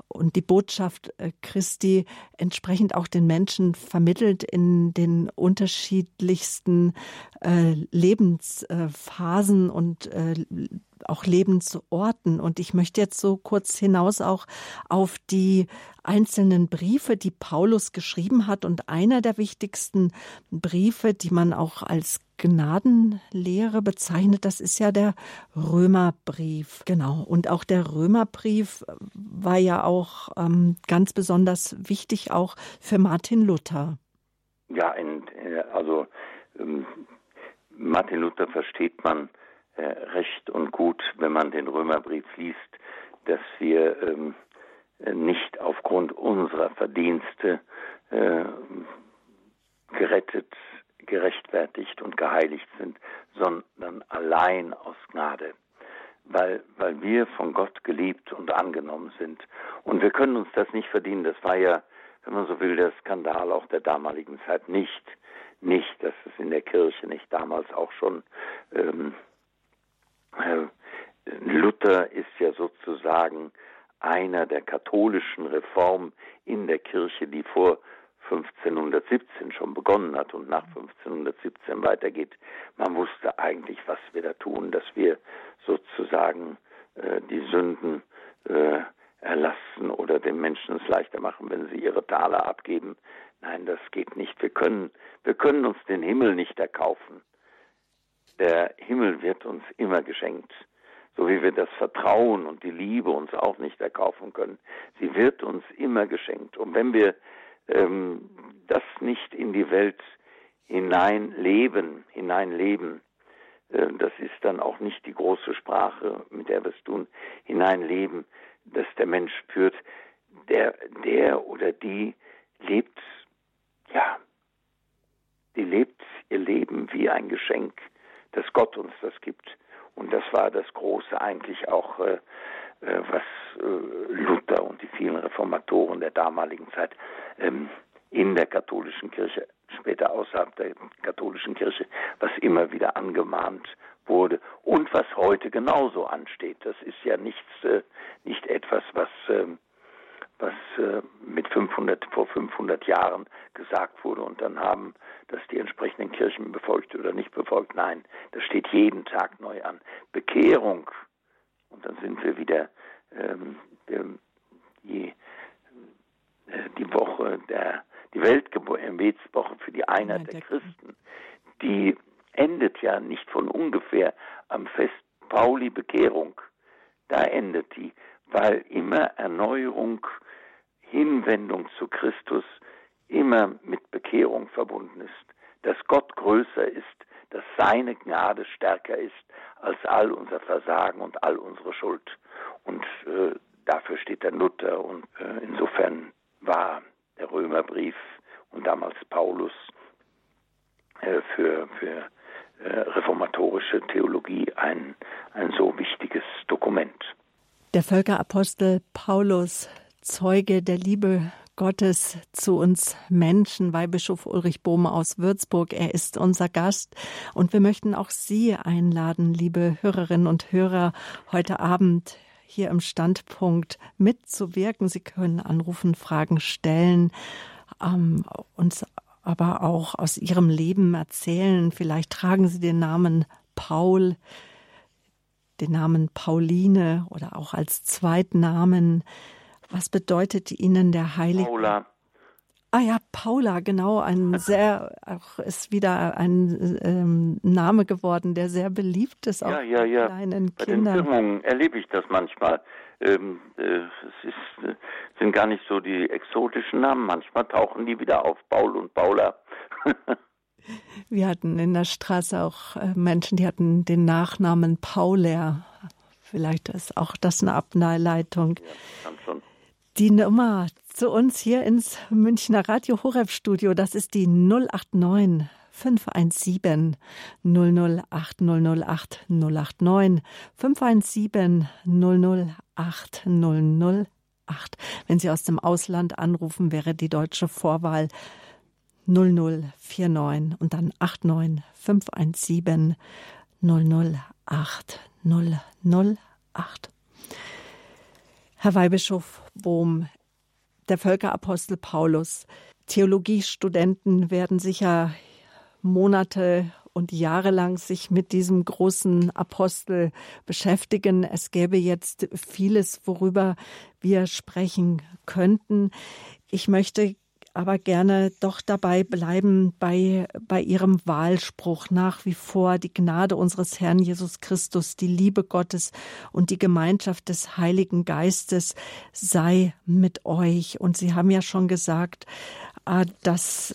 und die Botschaft äh, Christi entsprechend auch den Menschen vermittelt in den unterschiedlichsten äh, Lebensphasen äh, und äh, auch Lebensorten. Und ich möchte jetzt so kurz hinaus auch auf die einzelnen Briefe, die Paulus geschrieben hat. Und einer der wichtigsten Briefe, die man auch als Gnadenlehre bezeichnet, das ist ja der Römerbrief. Genau. Und auch der Römerbrief war ja auch ähm, ganz besonders wichtig, auch für Martin Luther. Ja, und, also ähm, Martin Luther versteht man recht und gut, wenn man den Römerbrief liest, dass wir ähm, nicht aufgrund unserer Verdienste äh, gerettet, gerechtfertigt und geheiligt sind, sondern allein aus Gnade, weil, weil wir von Gott geliebt und angenommen sind. Und wir können uns das nicht verdienen. Das war ja, wenn man so will, der Skandal auch der damaligen Zeit. Nicht, nicht, dass es in der Kirche nicht damals auch schon ähm, Luther ist ja sozusagen einer der katholischen Reformen in der Kirche, die vor fünfzehnhundertsiebzehn schon begonnen hat und nach fünfzehnhundertsiebzehn weitergeht. Man wusste eigentlich, was wir da tun, dass wir sozusagen äh, die Sünden äh, erlassen oder den Menschen es leichter machen, wenn sie ihre Taler abgeben. Nein, das geht nicht. Wir können, wir können uns den Himmel nicht erkaufen. Der Himmel wird uns immer geschenkt, so wie wir das Vertrauen und die Liebe uns auch nicht erkaufen können. Sie wird uns immer geschenkt. Und wenn wir ähm, das nicht in die Welt hineinleben, hineinleben, äh, das ist dann auch nicht die große Sprache, mit der wir es tun, hineinleben, dass der Mensch spürt, der, der oder die lebt, ja, die lebt ihr Leben wie ein Geschenk, dass Gott uns das gibt. Und das war das Große eigentlich auch, äh, was äh, Luther und die vielen Reformatoren der damaligen Zeit ähm, in der katholischen Kirche, später außerhalb der katholischen Kirche, was immer wieder angemahnt wurde und was heute genauso ansteht. Das ist ja nichts, äh, nicht etwas, was, äh, was äh, mit fünfhundert, vor fünfhundert Jahren gesagt wurde und dann haben dass die entsprechenden Kirchen befolgt oder nicht befolgt. Nein, das steht jeden Tag neu an. Bekehrung. Und dann sind wir wieder ähm, die, äh, die Woche, der, die Weltgebetswoche für die Einheit der, der Christen. Die endet ja nicht von ungefähr am Fest Pauli Bekehrung. Da endet die, weil immer Erneuerung, Hinwendung zu Christus immer mit Bekehrung verbunden ist, dass Gott größer ist, dass seine Gnade stärker ist als all unser Versagen und all unsere Schuld. Und äh, dafür steht der Luther. Und äh, insofern war der Römerbrief und damals Paulus äh, für, für äh, reformatorische Theologie ein, ein so wichtiges Dokument. Der Völkerapostel Paulus, Zeuge der Liebe Gottes zu uns Menschen, Weihbischof Ulrich Bohm aus Würzburg. Er ist unser Gast und wir möchten auch Sie einladen, liebe Hörerinnen und Hörer, heute Abend hier im Standpunkt mitzuwirken. Sie können anrufen, Fragen stellen, ähm, uns aber auch aus Ihrem Leben erzählen. Vielleicht tragen Sie den Namen Paul, den Namen Pauline oder auch als Zweitnamen. Was bedeutet Ihnen der Heilige? Paula. Ah ja, Paula, genau. Ein sehr, auch ist wieder ein ähm, Name geworden, der sehr beliebt ist, auch ja, ja, ja. bei kleinen bei Kindern. Bei den Firmungen erlebe ich das manchmal. Ähm, äh, es ist, äh, sind gar nicht so die exotischen Namen. Manchmal tauchen die wieder auf, Paul und Paula. Wir hatten in der Straße auch äh, Menschen, die hatten den Nachnamen Pauler. Vielleicht ist auch das eine Ableitung. Ja, kann schon. Die Nummer zu uns hier ins Münchner Radio Horeb Studio, das ist die null acht neun fünf eins sieben null null acht null null acht null acht neun fünf eins sieben null null acht null null acht. Wenn Sie aus dem Ausland anrufen, wäre die deutsche Vorwahl null null vier neun und dann acht neun fünf eins sieben null null acht null null acht. Herr Weihbischof Bohm, der Völkerapostel Paulus. Theologiestudenten werden sicher Monate und Jahre lang sich mit diesem großen Apostel beschäftigen. Es gäbe jetzt vieles, worüber wir sprechen könnten. Ich möchte aber gerne doch dabei bleiben bei, bei Ihrem Wahlspruch. Nach wie vor die Gnade unseres Herrn Jesus Christus, die Liebe Gottes und die Gemeinschaft des Heiligen Geistes sei mit euch. Und Sie haben ja schon gesagt, dass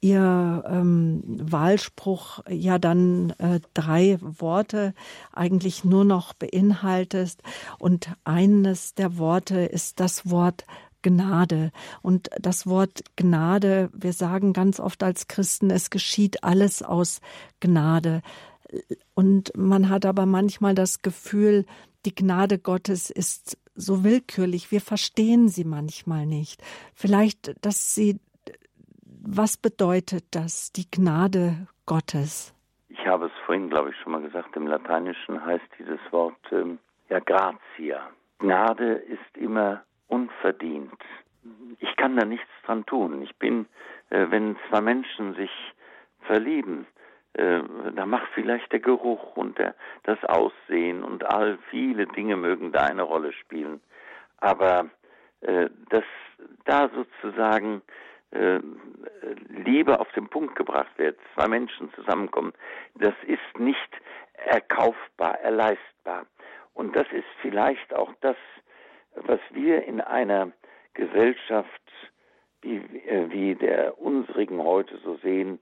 Ihr ähm, Wahlspruch ja dann äh, drei Worte eigentlich nur noch beinhaltet. Und eines der Worte ist das Wort Gnade. Und das Wort Gnade, wir sagen ganz oft als Christen, es geschieht alles aus Gnade. Und man hat aber manchmal das Gefühl, die Gnade Gottes ist so willkürlich. Wir verstehen sie manchmal nicht. Vielleicht, dass sie, was bedeutet das, die Gnade Gottes? Ich habe es vorhin, glaube ich, schon mal gesagt, im Lateinischen heißt dieses Wort ähm, ja gratia. Gnade ist immer unverdient. Ich kann da nichts dran tun. Ich bin, äh, wenn zwei Menschen sich verlieben, äh, da macht vielleicht der Geruch und der, das Aussehen und all viele Dinge mögen da eine Rolle spielen. Aber äh, dass da sozusagen äh, Liebe auf den Punkt gebracht wird, zwei Menschen zusammenkommen, das ist nicht erkaufbar, erleistbar. Und das ist vielleicht auch das, was wir in einer Gesellschaft wie, äh, wie der unsrigen heute so sehen,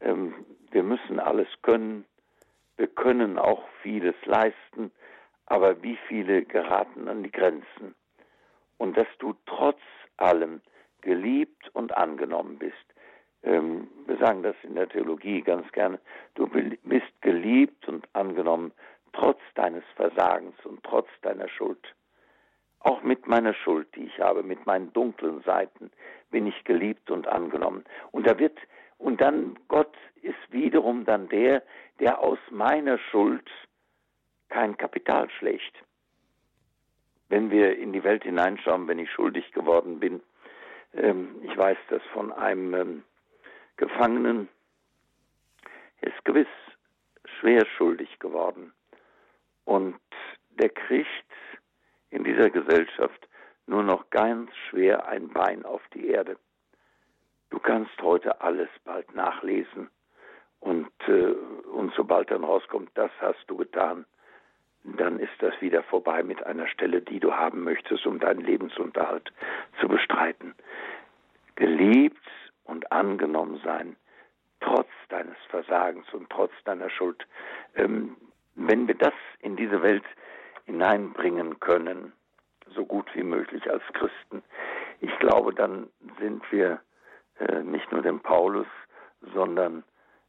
ähm, wir müssen alles können, wir können auch vieles leisten, aber wie viele geraten an die Grenzen? Und dass du trotz allem geliebt und angenommen bist. Ähm, wir sagen das in der Theologie ganz gerne, du bist geliebt und angenommen, trotz deines Versagens und trotz deiner Schuld. Auch mit meiner Schuld, die ich habe, mit meinen dunklen Seiten, bin ich geliebt und angenommen. Und da wird, und dann Gott ist wiederum dann der, der aus meiner Schuld kein Kapital schlägt. Wenn wir in die Welt hineinschauen, wenn ich schuldig geworden bin, ähm, ich weiß das von einem ähm, Gefangenen, er ist gewiss schwer schuldig geworden. Und der kriegt in dieser Gesellschaft nur noch ganz schwer ein Bein auf die Erde. Du kannst heute alles bald nachlesen und, äh, und sobald dann rauskommt, das hast du getan, dann ist das wieder vorbei mit einer Stelle, die du haben möchtest, um deinen Lebensunterhalt zu bestreiten. Geliebt und angenommen sein, trotz deines Versagens und trotz deiner Schuld. Ähm, wenn wir das in diese Welt hineinbringen können, so gut wie möglich als Christen, ich glaube, dann sind wir äh, nicht nur dem Paulus, sondern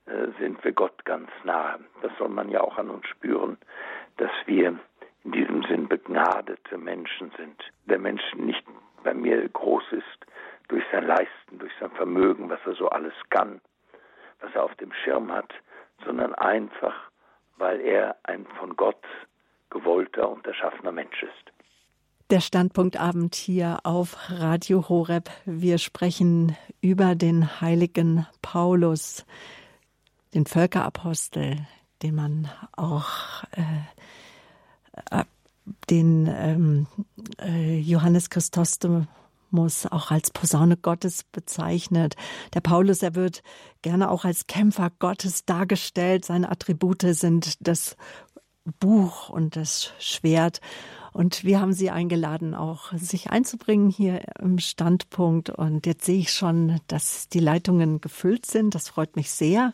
äh, sind wir Gott ganz nahe. Das soll man ja auch an uns spüren, dass wir in diesem Sinn begnadete Menschen sind. Der Mensch nicht bei mir groß ist durch sein Leisten, durch sein Vermögen, was er so alles kann, was er auf dem Schirm hat, sondern einfach, weil er ein von Gott gewollter und erschaffener Mensch ist. Der Standpunktabend hier auf Radio Horeb. Wir sprechen über den heiligen Paulus, den Völkerapostel, den man auch äh, den ähm, äh, Johannes Chrysostomus auch als Posaune Gottes bezeichnet. Der Paulus, er wird gerne auch als Kämpfer Gottes dargestellt. Seine Attribute sind das Buch und das Schwert. Und wir haben Sie eingeladen, auch sich einzubringen hier im Standpunkt. Und jetzt sehe ich schon, dass die Leitungen gefüllt sind. Das freut mich sehr.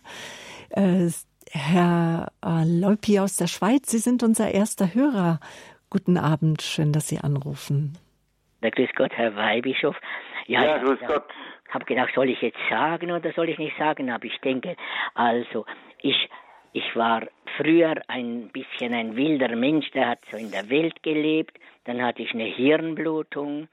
Äh, Herr äh, Leupi aus der Schweiz, Sie sind unser erster Hörer. Guten Abend, schön, dass Sie anrufen. Na, grüß Gott, Herr Weihbischof. Ja, ja, grüß Gott. Ich habe gedacht, soll ich jetzt sagen oder soll ich nicht sagen? Aber ich denke, also, ich... Ich war früher ein bisschen ein wilder Mensch, der hat so in der Welt gelebt. Dann hatte ich eine Hirnblutung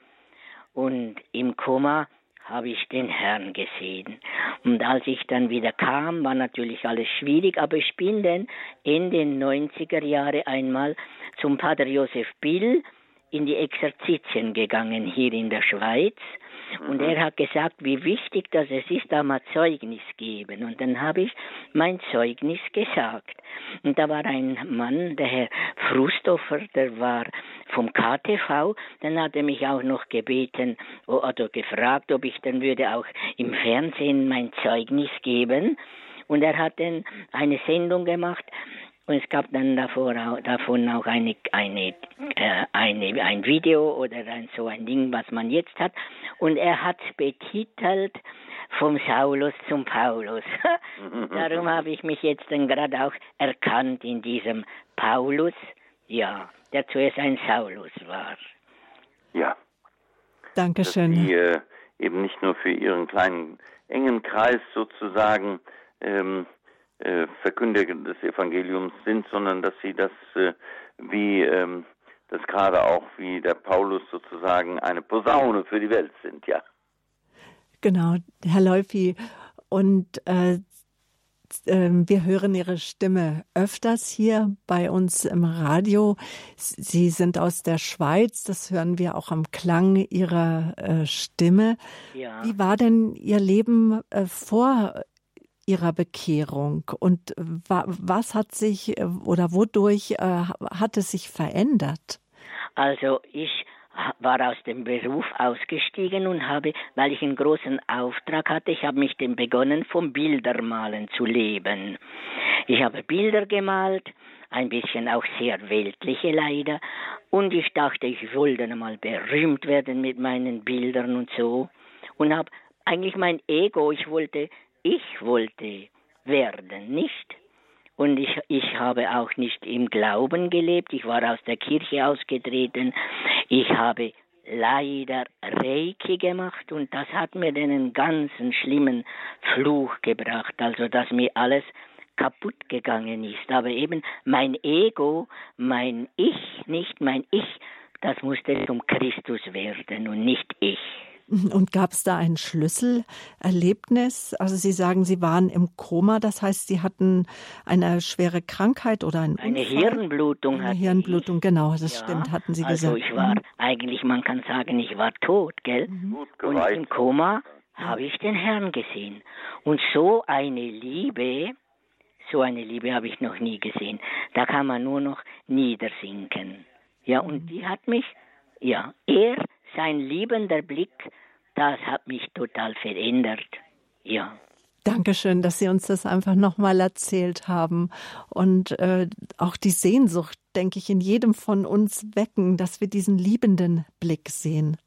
und im Koma habe ich den Herrn gesehen. Und als ich dann wieder kam, war natürlich alles schwierig, aber ich bin dann in den neunziger Jahren einmal zum Pater Josef Bill in die Exerzitien gegangen, hier in der Schweiz. Und er hat gesagt, wie wichtig das es ist, da mal Zeugnis geben. Und dann habe ich mein Zeugnis gesagt. Und da war ein Mann, der Herr Frusthofer, der war vom K T V. Dann hat er mich auch noch gebeten oder gefragt, ob ich dann würde auch im Fernsehen mein Zeugnis geben. Und er hat dann eine Sendung gemacht. Und es gab dann davon auch, davon auch eine, eine, äh, eine, ein Video oder ein, so ein Ding, was man jetzt hat. Und er hat es betitelt, vom Saulus zum Paulus. Darum habe ich mich jetzt dann gerade auch erkannt in diesem Paulus, ja, der zuerst ein Saulus war. Ja. Dankeschön. Dass Sie äh, eben nicht nur für Ihren kleinen, engen Kreis sozusagen ähm, Verkündiger des Evangeliums sind, sondern dass sie das äh, wie ähm, das gerade auch wie der Paulus sozusagen eine Posaune für die Welt sind, ja. Genau, Herr Leupi, und äh, äh, wir hören Ihre Stimme öfters hier bei uns im Radio. Sie sind aus der Schweiz, das hören wir auch am Klang Ihrer äh, Stimme. Ja. Wie war denn Ihr Leben äh, vor Ihrer Bekehrung und was hat sich oder wodurch äh, hat es sich verändert? Also ich war aus dem Beruf ausgestiegen und habe, weil ich einen großen Auftrag hatte, ich habe mich dann begonnen, vom Bildermalen zu leben. Ich habe Bilder gemalt, ein bisschen auch sehr weltliche leider, und ich dachte, ich wollte einmal berühmt werden mit meinen Bildern und so, und habe eigentlich mein Ego, ich wollte Ich wollte werden, nicht? Und ich, ich habe auch nicht im Glauben gelebt. Ich war aus der Kirche ausgetreten. Ich habe leider Reiki gemacht und das hat mir einen ganzen schlimmen Fluch gebracht. Also, dass mir alles kaputt gegangen ist. Aber eben mein Ego, mein Ich, nicht mein Ich, das musste zum Christus werden und nicht ich. Und gab es da ein Schlüsselerlebnis? Also Sie sagen, Sie waren im Koma, das heißt, Sie hatten eine schwere Krankheit oder einen Unfall? Eine Hirnblutung. Eine Hirnblutung, ich. Genau, das ja, stimmt, hatten Sie also gesagt. Also ich war, eigentlich man kann sagen, ich war tot, gell? Mhm. Und im Koma habe ich den Herrn gesehen. Und so eine Liebe, so eine Liebe habe ich noch nie gesehen. Da kann man nur noch niedersinken. Ja, und die hat mich, ja, er sein liebender Blick, das hat mich total verändert. Ja. Dankeschön, dass Sie uns das einfach nochmal erzählt haben. Und äh, auch die Sehnsucht, denke ich, in jedem von uns wecken, dass wir diesen liebenden Blick sehen.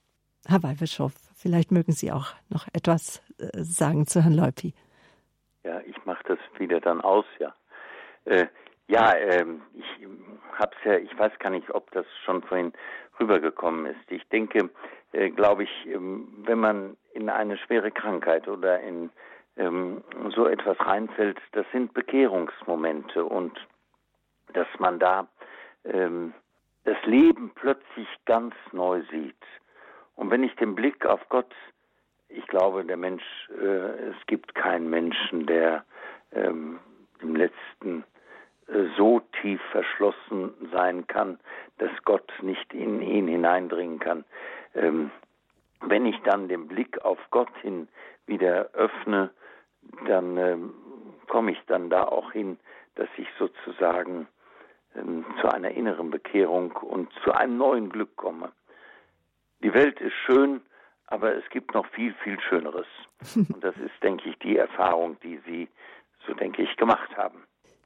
Herr Weihbischof, vielleicht mögen Sie auch noch etwas äh, sagen zu Herrn Leupi. Ja, ich mache das wieder dann aus, ja. Äh, ja, ähm, ich hab's ja, ich weiß gar nicht, ob das schon vorhin rübergekommen ist. Ich denke, äh, glaube ich, ähm, wenn man in eine schwere Krankheit oder in ähm, so etwas reinfällt, das sind Bekehrungsmomente und dass man da ähm, das Leben plötzlich ganz neu sieht. Und wenn ich den Blick auf Gott, ich glaube, der Mensch, äh, es gibt keinen Menschen, der ähm, im letzten äh, so tief verschlossen sein kann, dass Gott nicht in ihn hineindringen kann. Ähm, wenn ich dann den Blick auf Gott hin wieder öffne, dann ähm, komme ich dann da auch hin, dass ich sozusagen ähm, zu einer inneren Bekehrung und zu einem neuen Glück komme. Die Welt ist schön, aber es gibt noch viel, viel Schöneres. Und das ist, denke ich, die Erfahrung, die Sie, so denke ich, gemacht haben.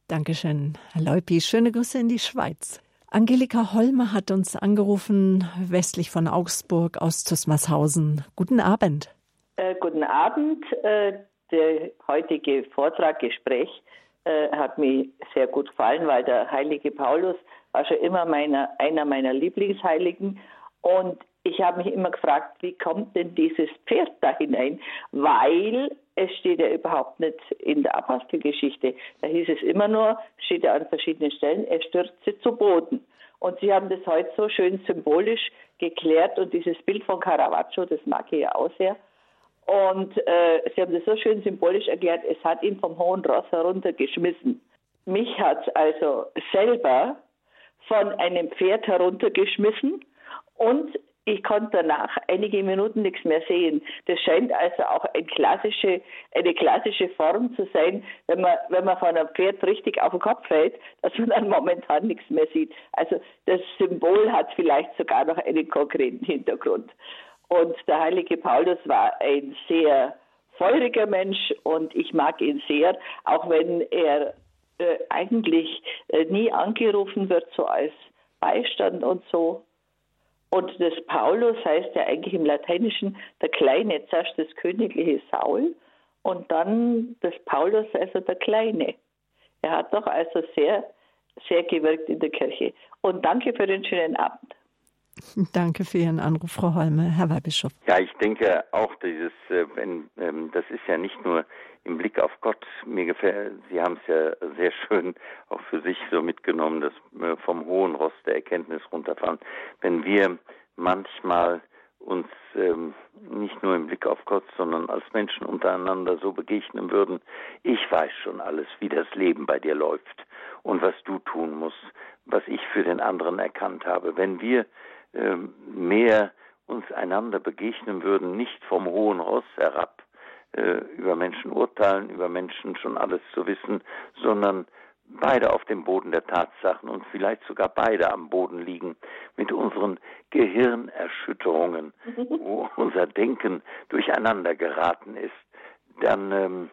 Dankeschön, Herr Leupi. Schöne Grüße in die Schweiz. Angelika Holmer hat uns angerufen, westlich von Augsburg aus Tusmershausen. Guten Abend. Äh, guten Abend. Äh, der heutige Vortrag, Gespräch, äh, hat mir sehr gut gefallen, weil der heilige Paulus war schon immer meiner, einer meiner Lieblingsheiligen. Und ich habe mich immer gefragt, wie kommt denn dieses Pferd da hinein? Weil es steht ja überhaupt nicht in der Apostelgeschichte. Da hieß es immer nur, steht ja an verschiedenen Stellen, er stürzte zu Boden. Und Sie haben das heute so schön symbolisch geklärt und dieses Bild von Caravaggio, das mag ich ja auch sehr. Und äh, Sie haben das so schön symbolisch erklärt, es hat ihn vom hohen Ross heruntergeschmissen. Mich hat es also selber von einem Pferd heruntergeschmissen und ich konnte danach einige Minuten nichts mehr sehen. Das scheint also auch ein klassische, eine klassische Form zu sein, wenn man, wenn man von einem Pferd richtig auf den Kopf fällt, dass man dann momentan nichts mehr sieht. Also das Symbol hat vielleicht sogar noch einen konkreten Hintergrund. Und der heilige Paulus war ein sehr feuriger Mensch und ich mag ihn sehr, auch wenn er äh, eigentlich äh, nie angerufen wird, so als Beistand und so. Und das Paulus heißt ja eigentlich im Lateinischen der Kleine, zuerst das königliche Saul und dann das Paulus, also der Kleine. Er hat doch also sehr, sehr gewirkt in der Kirche. Und danke für den schönen Abend. Danke für Ihren Anruf, Frau Holme. Herr Weihbischof. Ja, ich denke auch, dieses, wenn, das ist ja nicht nur im Blick auf Gott. Mir gefällt, Sie haben es ja sehr schön auch für sich so mitgenommen, das vom hohen Ross der Erkenntnis runterfahren. Wenn wir manchmal uns ähm, nicht nur im Blick auf Gott, sondern als Menschen untereinander so begegnen würden, ich weiß schon alles, wie das Leben bei dir läuft und was du tun musst, was ich für den anderen erkannt habe. Wenn wir ähm, mehr uns einander begegnen würden, nicht vom hohen Ross herab, über Menschen urteilen, über Menschen schon alles zu wissen, sondern beide auf dem Boden der Tatsachen und vielleicht sogar beide am Boden liegen mit unseren Gehirnerschütterungen, wo unser Denken durcheinander geraten ist, dann ähm,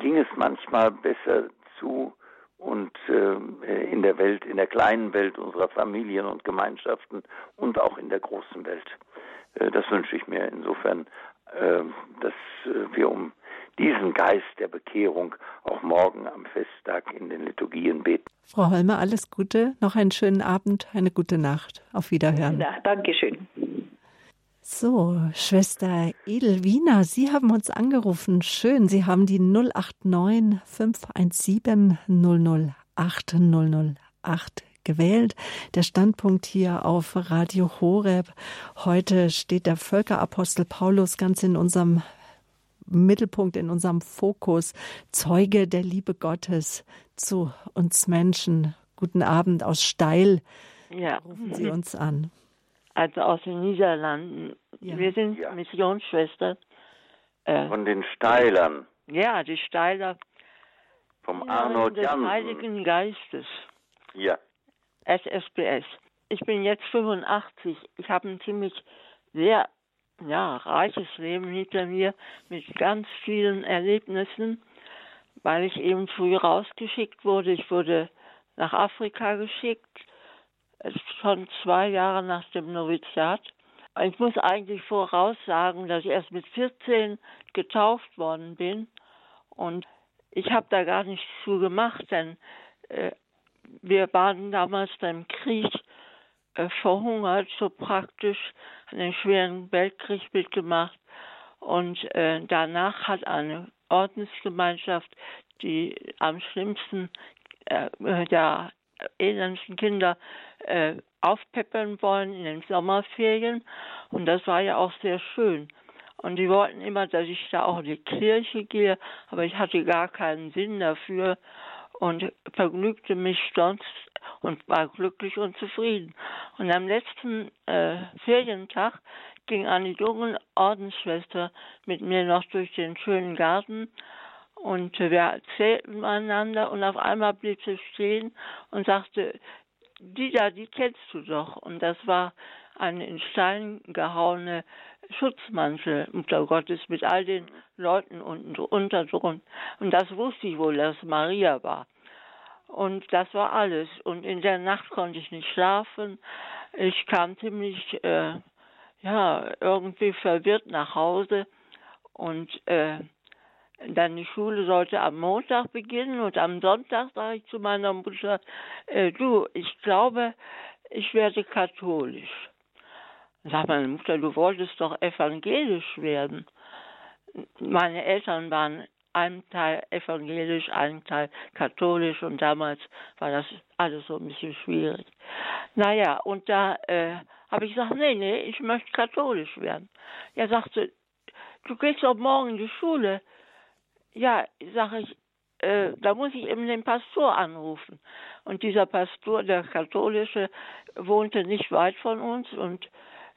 ging es manchmal besser zu und äh, in der Welt, in der kleinen Welt unserer Familien und Gemeinschaften und auch in der großen Welt. Äh, das wünsche ich mir insofern, dass wir um diesen Geist der Bekehrung auch morgen am Festtag in den Liturgien beten. Frau Holmer, alles Gute, noch einen schönen Abend, eine gute Nacht. Auf Wiederhören. Ja, Dankeschön. So, Schwester Edelwina, Sie haben uns angerufen. Schön, Sie haben die null acht neun fünf eins sieben null null acht null null acht gewählt. Der Standpunkt hier auf Radio Horeb. Heute steht der Völkerapostel Paulus ganz in unserem Mittelpunkt, in unserem Fokus. Zeuge der Liebe Gottes zu uns Menschen. Guten Abend aus Steyl. Ja. Rufen Sie uns an. Also aus den Niederlanden. Ja. Wir sind ja Missionsschwestern. Äh, Von den Steylern. Ja, die Steyler. Vom Arnold Jansen. Des Heiligen Geistes. Ja. S S B S. Ich bin jetzt fünfundachtzig. Ich habe ein ziemlich sehr ja, reiches Leben hinter mir mit ganz vielen Erlebnissen, weil ich eben früh rausgeschickt wurde. Ich wurde nach Afrika geschickt, schon zwei Jahre nach dem Noviziat. Ich muss eigentlich voraussagen, dass ich erst mit vierzehn getauft worden bin und ich habe da gar nichts zu gemacht, denn äh, wir waren damals beim Krieg äh, verhungert, so praktisch, an den schweren Weltkrieg mitgemacht. Und äh, danach hat eine Ordensgemeinschaft, die am schlimmsten äh, der elendsten Kinder äh, aufpeppeln wollen in den Sommerferien. Und das war ja auch sehr schön. Und die wollten immer, dass ich da auch in die Kirche gehe, aber ich hatte gar keinen Sinn dafür und vergnügte mich sonst und war glücklich und zufrieden. Und am letzten äh, Ferientag ging eine junge Ordensschwester mit mir noch durch den schönen Garten und wir erzählten einander und auf einmal blieb sie stehen und sagte, die da, die kennst du doch. Und das war eine in Stein gehauene Schutzmantel, Mutter Gottes, mit all den Leuten unten drunter. Und das wusste ich wohl, dass Maria war. Und das war alles. Und in der Nacht konnte ich nicht schlafen. Ich kam ziemlich, äh, ja, irgendwie verwirrt nach Hause. Und äh, dann die Schule sollte am Montag beginnen. Und am Sonntag sage ich zu meiner Mutter, äh, du, ich glaube, ich werde katholisch. Sag meine Mutter, du wolltest doch evangelisch werden. Meine Eltern waren ein Teil evangelisch, ein Teil katholisch und damals war das alles so ein bisschen schwierig. Naja, und da äh, habe ich gesagt, nee, nee, ich möchte katholisch werden. Er sagte, du gehst doch morgen in die Schule. Ja, sage ich, äh, da muss ich eben den Pastor anrufen. Und dieser Pastor, der katholische, wohnte nicht weit von uns und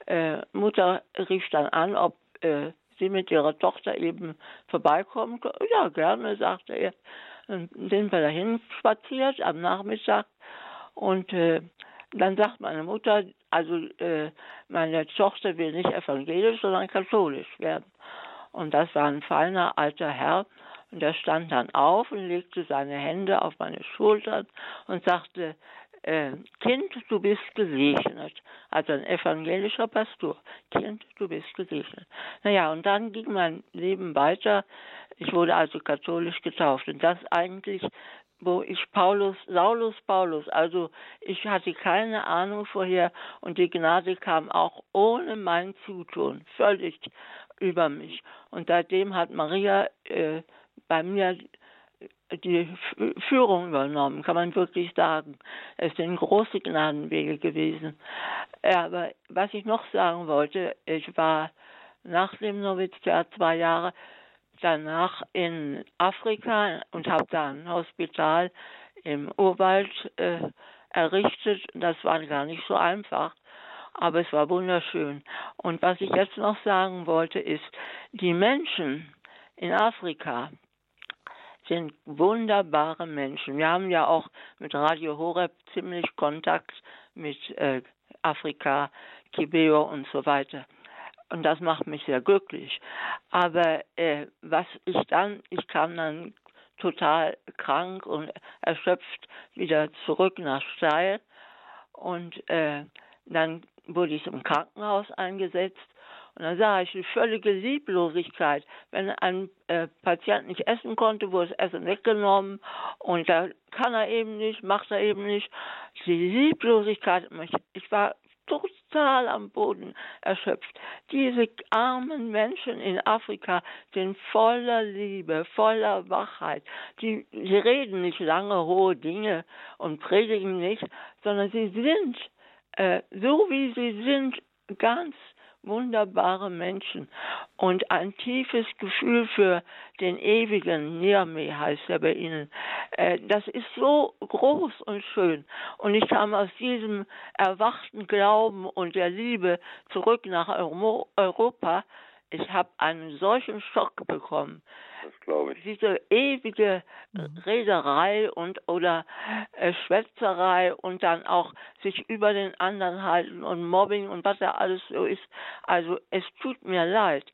Äh, Mutter rief dann an, ob äh, sie mit ihrer Tochter eben vorbeikommen kann. Ja, gerne, sagte er. Dann sind wir dahin spaziert am Nachmittag und äh, dann sagt meine Mutter, also äh, meine Tochter will nicht evangelisch, sondern katholisch werden. Und das war ein feiner alter Herr und der stand dann auf und legte seine Hände auf meine Schultern und sagte, Kind, du bist gesegnet. Also ein evangelischer Pastor. Kind, du bist gesegnet. Naja, und dann ging mein Leben weiter. Ich wurde also katholisch getauft. Und das eigentlich, wo ich Paulus, Saulus, Paulus, also ich hatte keine Ahnung vorher und die Gnade kam auch ohne mein Zutun, völlig über mich. Und seitdem hat Maria äh, bei mir die Führung übernommen, kann man wirklich sagen. Es sind große Gnadenwege gewesen. Aber was ich noch sagen wollte, ich war nach dem Noviziat zwei Jahre danach in Afrika und habe da ein Hospital im Urwald äh, errichtet. Das war gar nicht so einfach, aber es war wunderschön. Und was ich jetzt noch sagen wollte, ist, die Menschen in Afrika sind wunderbare Menschen. Wir haben ja auch mit Radio Horeb ziemlich Kontakt mit äh, Afrika, Kibeo und so weiter. Und das macht mich sehr glücklich. Aber äh, was ich dann, ich kam dann total krank und erschöpft wieder zurück nach Steyl. Und äh, dann wurde ich im Krankenhaus eingesetzt. Und dann sah ich die völlige Lieblosigkeit. Wenn ein äh, Patient nicht essen konnte, wurde das Essen weggenommen und da kann er eben nicht, macht er eben nicht. Die Lieblosigkeit, ich war total am Boden erschöpft. Diese armen Menschen in Afrika sind voller Liebe, voller Wachheit. Die, die reden nicht lange hohe Dinge und predigen nicht, sondern sie sind, äh, so wie sie sind, ganz wunderbare Menschen und ein tiefes Gefühl für den ewigen, Niamey heißt er bei ihnen. Das ist so groß und schön und ich kam aus diesem erwachten Glauben und der Liebe zurück nach Europa. Ich habe einen solchen Schock bekommen. Das glaube ich. Diese ewige Rederei und oder äh, Schwätzerei und dann auch sich über den anderen halten und Mobbing und was da alles so ist. Also es tut mir leid.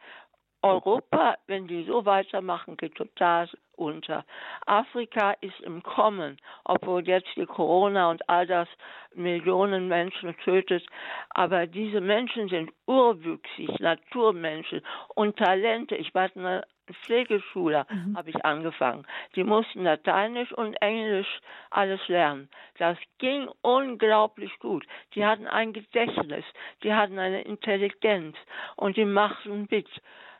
Europa, wenn die so weitermachen, geht total unter. Afrika ist im Kommen, obwohl jetzt die Corona und all das Millionen Menschen tötet. Aber diese Menschen sind urwüchsig, Naturmenschen und Talente. Ich war eine Pflegeschule, mhm. habe ich angefangen. Die mussten Lateinisch und Englisch alles lernen. Das ging unglaublich gut. Die hatten ein Gedächtnis, die hatten eine Intelligenz und die machten mit.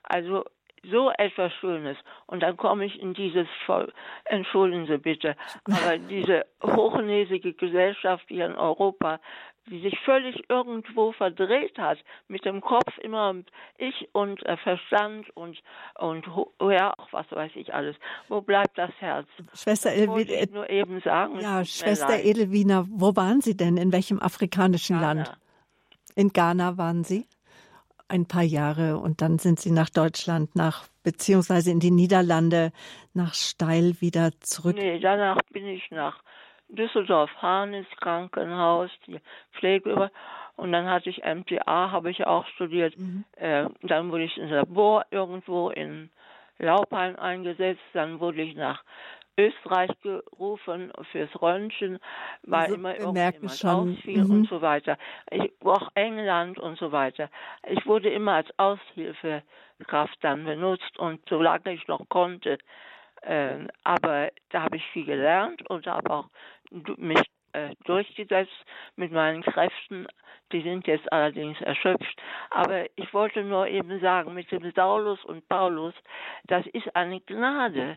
Also so etwas Schönes. Und dann komme ich in dieses, Voll- entschuldigen Sie bitte, aber diese hochnäsige Gesellschaft hier in Europa, die sich völlig irgendwo verdreht hat, mit dem Kopf immer ich und äh, Verstand und, und ja, auch was weiß ich alles. Wo bleibt das Herz? Schwester Edelwina, nur eben sagen. Ja, Schwester Edelwina, wo waren Sie denn? In welchem afrikanischen Ghana. Land? In Ghana waren Sie? Ein paar Jahre und dann sind Sie nach Deutschland, nach beziehungsweise in die Niederlande, nach Steyl wieder zurück. Nee, danach bin ich nach Düsseldorf, Hahn ins Krankenhaus, die Pflege über. Und dann hatte ich M T A, habe ich auch studiert. Mhm. Äh, dann wurde ich ins Labor irgendwo in Laupheim eingesetzt. Dann wurde ich nach Österreich gerufen fürs Röntgen, weil also, immer irgendjemand ausfiel mhm. und so weiter. Ich, auch England und so weiter. Ich wurde immer als Aushilfekraft dann benutzt und solange ich noch konnte. Äh, aber da habe ich viel gelernt und habe auch du- mich äh, durchgesetzt mit meinen Kräften. Die sind jetzt allerdings erschöpft. Aber ich wollte nur eben sagen, mit dem Saulus und Paulus, das ist eine Gnade.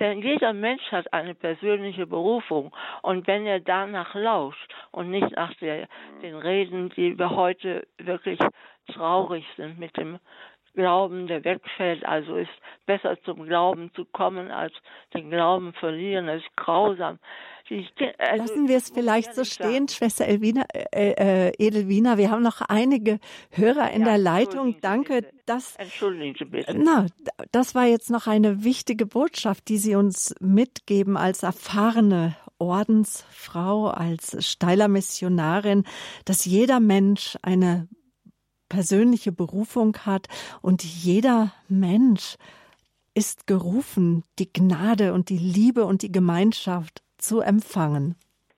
Denn jeder Mensch hat eine persönliche Berufung. Und wenn er danach lauscht und nicht nach der, den Reden, die wir heute wirklich traurig sind mit dem Glauben, der wegfällt, also ist besser zum Glauben zu kommen, als den Glauben verlieren, das ist grausam. Die, also lassen wir es vielleicht so stehen, Schwester Elwina, äh, äh, Edelwina, wir haben noch einige Hörer in ja, der Leitung, danke. Bitte. Das, Entschuldigen Sie bitte. Na, das war jetzt noch eine wichtige Botschaft, die Sie uns mitgeben als erfahrene Ordensfrau, als Steyler Missionarin, dass jeder Mensch eine persönliche Berufung hat und jeder Mensch ist gerufen, die Gnade und die Liebe und die Gemeinschaft zu empfangen.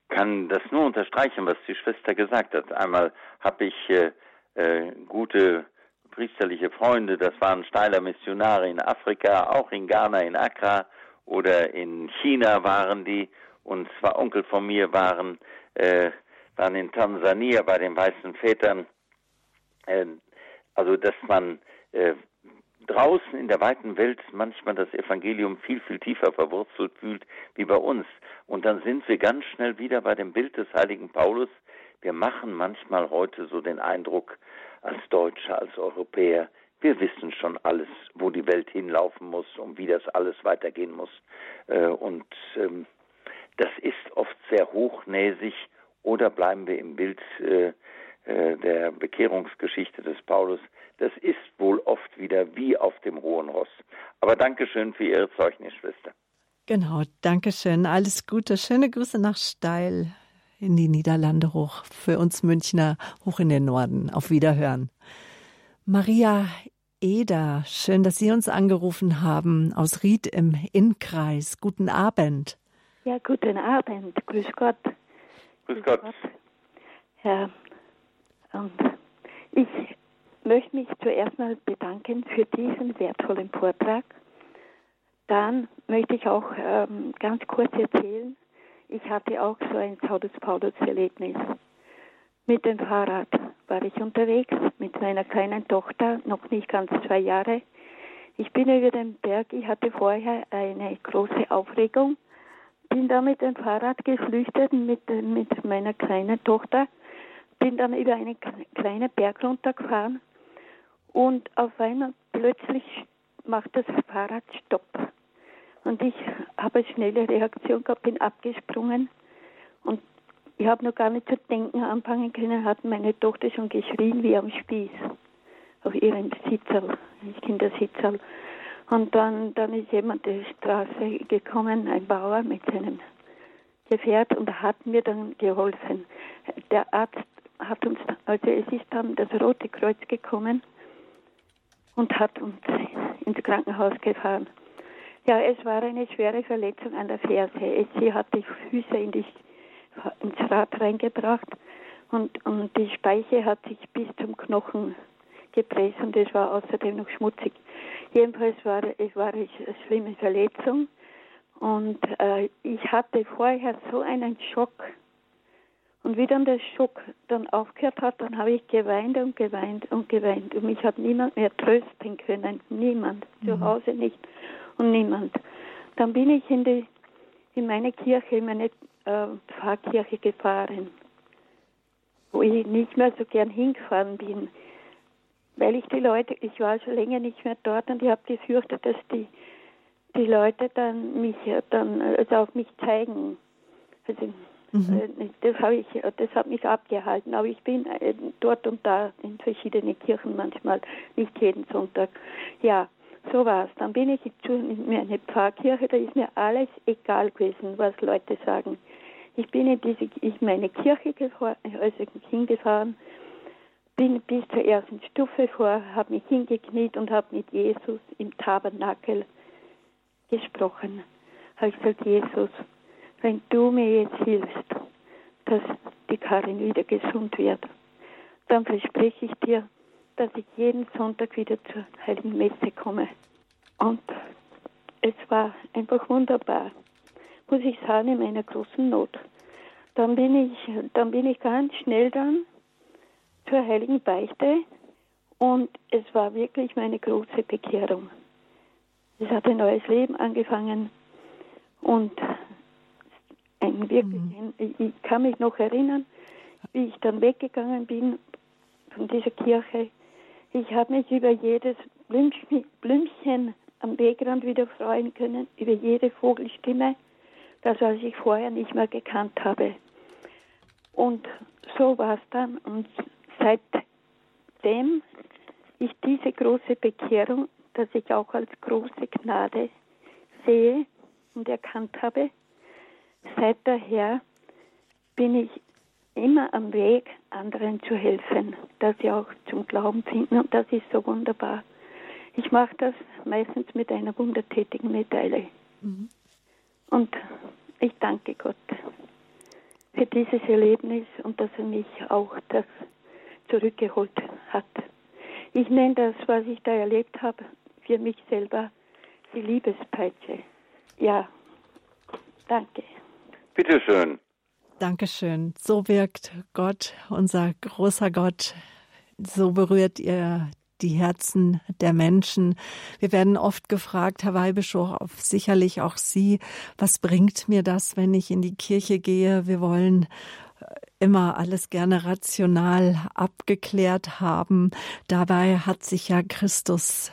Ich kann das nur unterstreichen, was die Schwester gesagt hat. Einmal habe ich äh, äh, gute priesterliche Freunde, das waren Steyler Missionare in Afrika, auch in Ghana, in Accra oder in China waren die und zwei Onkel von mir waren, äh, waren in Tansania bei den Weißen Vätern. Also, dass man äh, draußen in der weiten Welt manchmal das Evangelium viel, viel tiefer verwurzelt fühlt wie bei uns. Und dann sind wir ganz schnell wieder bei dem Bild des heiligen Paulus. Wir machen manchmal heute so den Eindruck, als Deutsche, als Europäer, wir wissen schon alles, wo die Welt hinlaufen muss und wie das alles weitergehen muss. Äh, und ähm, das ist oft sehr hochnäsig oder bleiben wir im Bild äh, der Bekehrungsgeschichte des Paulus, das ist wohl oft wieder wie auf dem hohen Ross. Aber Dankeschön für Ihre Zeugnis, Schwester. Genau, Dankeschön. Alles Gute. Schöne Grüße nach Steyl in die Niederlande hoch. Für uns Münchner hoch in den Norden. Auf Wiederhören. Maria Eder, schön, dass Sie uns angerufen haben aus Ried im Innkreis. Guten Abend. Ja, guten Abend. Grüß Gott. Grüß Gott. Grüß Gott. Ja. Und ich möchte mich zuerst mal bedanken für diesen wertvollen Vortrag. Dann möchte ich auch ähm, ganz kurz erzählen, ich hatte auch so ein Saulus-Paulus-Erlebnis. Mit dem Fahrrad war ich unterwegs, mit meiner kleinen Tochter, noch nicht ganz zwei Jahre. Ich bin über den Berg, ich hatte vorher eine große Aufregung, bin da mit dem Fahrrad geflüchtet, mit, mit meiner kleinen Tochter. Bin dann über einen kleinen Berg runtergefahren und auf einmal plötzlich macht das Fahrrad Stopp. Und ich habe eine schnelle Reaktion gehabt, bin abgesprungen und ich habe noch gar nicht zu denken anfangen können, hat meine Tochter schon geschrien wie am Spieß auf ihrem Sitzerl, Kindersitzerl. Und dann, dann ist jemand die Straße gekommen, ein Bauer mit seinem Gefährt und hat mir dann geholfen. Der Arzt hat uns, also es ist dann das Rote Kreuz gekommen und hat uns ins Krankenhaus gefahren. Ja, es war eine schwere Verletzung an der Ferse. Sie hat die Füße in die, ins Rad reingebracht und, und die Speiche hat sich bis zum Knochen gepresst und es war außerdem noch schmutzig. Jedenfalls war es war eine schlimme Verletzung und äh, ich hatte vorher so einen Schock. Und wie dann der Schock dann aufgehört hat, dann habe ich geweint und geweint und geweint. Und mich hat niemand mehr trösten können. Niemand. Mhm. Zu Hause nicht. Und niemand. Dann bin ich in die in meine Kirche, in meine äh, Pfarrkirche gefahren, wo ich nicht mehr so gern hingefahren bin. Weil ich die Leute, ich war schon länger nicht mehr dort und ich habe gefürchtet, dass die, die Leute dann mich dann also auf mich zeigen. Also Mhm. Das, habe ich, das hat mich abgehalten, aber ich bin dort und da in verschiedenen Kirchen manchmal, nicht jeden Sonntag. Ja, so war es. Dann bin ich in eine Pfarrkirche, da ist mir alles egal gewesen, was Leute sagen. Ich bin in diese, ich meine Kirche gefahren, also hingefahren, bin bis zur ersten Stufe vor, habe mich hingekniet und habe mit Jesus im Tabernakel gesprochen. Habe ich gesagt, Jesus, wenn du mir jetzt hilfst, dass die Karin wieder gesund wird, dann verspreche ich dir, dass ich jeden Sonntag wieder zur Heiligen Messe komme. Und es war einfach wunderbar, muss ich sagen, in meiner großen Not. Dann bin ich, dann bin ich ganz schnell dann zur Heiligen Beichte und es war wirklich meine große Bekehrung. Es hat ein neues Leben angefangen und Ein wirklich, mhm. ich kann mich noch erinnern, wie ich dann weggegangen bin von dieser Kirche. Ich habe mich über jedes Blümchen am Wegrand wieder freuen können, über jede Vogelstimme, das was ich vorher nicht mehr gekannt habe. Und so war es dann. Und seitdem ich diese große Bekehrung, dass ich auch als große Gnade sehe und erkannt habe, seit daher bin ich immer am Weg, anderen zu helfen, dass sie auch zum Glauben finden. Und das ist so wunderbar. Ich mache das meistens mit einer wundertätigen Medaille. Mhm. Und ich danke Gott für dieses Erlebnis und dass er mich auch das zurückgeholt hat. Ich nenne das, was ich da erlebt habe, für mich selber die Liebespeitsche. Ja, danke. Bitte schön. Dankeschön. So wirkt Gott, unser großer Gott. So berührt ihr die Herzen der Menschen. Wir werden oft gefragt, Herr Weihbischof, sicherlich auch Sie, was bringt mir das, wenn ich in die Kirche gehe? Wir wollen immer alles gerne rational abgeklärt haben. Dabei hat sich ja Christus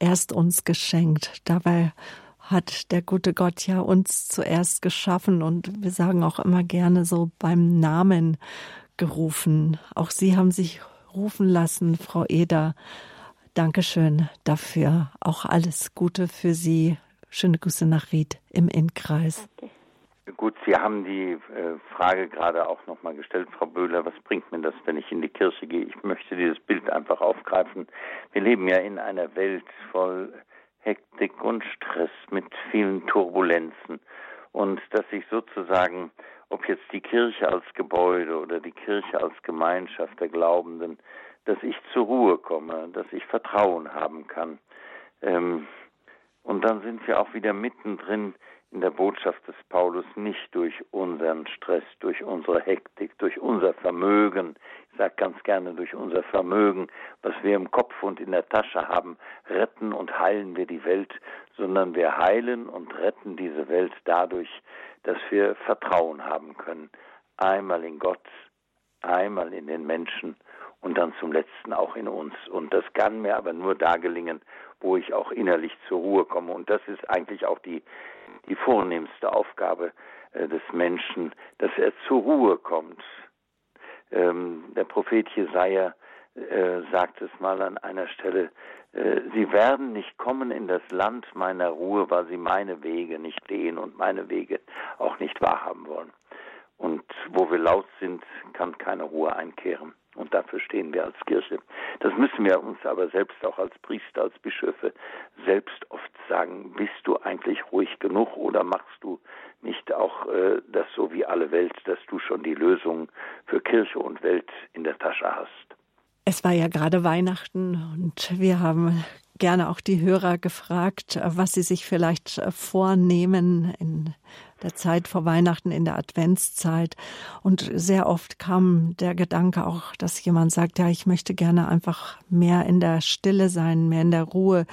erst uns geschenkt. Dabei hat der gute Gott ja uns zuerst geschaffen und wir sagen auch immer gerne so beim Namen gerufen. Auch Sie haben sich rufen lassen, Frau Eder. Dankeschön dafür. Auch alles Gute für Sie. Schöne Grüße nach Ried im Innkreis. Okay. Gut, Sie haben die Frage gerade auch nochmal gestellt, Frau Böhler, was bringt mir das, wenn ich in die Kirche gehe? Ich möchte dieses Bild einfach aufgreifen. Wir leben ja in einer Welt voll Hektik und Stress mit vielen Turbulenzen und dass sich sozusagen, ob jetzt die Kirche als Gebäude oder die Kirche als Gemeinschaft der Glaubenden, dass ich zur Ruhe komme, dass ich Vertrauen haben kann. Ähm, und dann sind wir auch wieder mittendrin in der Botschaft des Paulus, nicht durch unseren Stress, durch unsere Hektik, durch unser Vermögen, ich sage ganz gerne durch unser Vermögen, was wir im Kopf und in der Tasche haben, retten und heilen wir die Welt, sondern wir heilen und retten diese Welt dadurch, dass wir Vertrauen haben können. Einmal in Gott, einmal in den Menschen und dann zum Letzten auch in uns. Und das kann mir aber nur da gelingen, wo ich auch innerlich zur Ruhe komme. Und das ist eigentlich auch die, die vornehmste Aufgabe äh, des Menschen, dass er zur Ruhe kommt. Ähm, der Prophet Jesaja äh, sagt es mal an einer Stelle, äh, sie werden nicht kommen in das Land meiner Ruhe, weil sie meine Wege nicht sehen und meine Wege auch nicht wahrhaben wollen. Und wo wir laut sind, kann keine Ruhe einkehren. Und dafür stehen wir als Kirche. Das müssen wir uns aber selbst auch als Priester, als Bischöfe selbst oft sagen. Bist du eigentlich ruhig genug oder machst du nicht auch äh, das so wie alle Welt, dass du schon die Lösung für Kirche und Welt in der Tasche hast? Es war ja gerade Weihnachten und wir haben gerne auch die Hörer gefragt, was sie sich vielleicht vornehmen in der Zeit vor Weihnachten, in der Adventszeit. Und sehr oft kam der Gedanke auch, dass jemand sagt, ja, ich möchte gerne einfach mehr in der Stille sein, mehr in der Ruhe,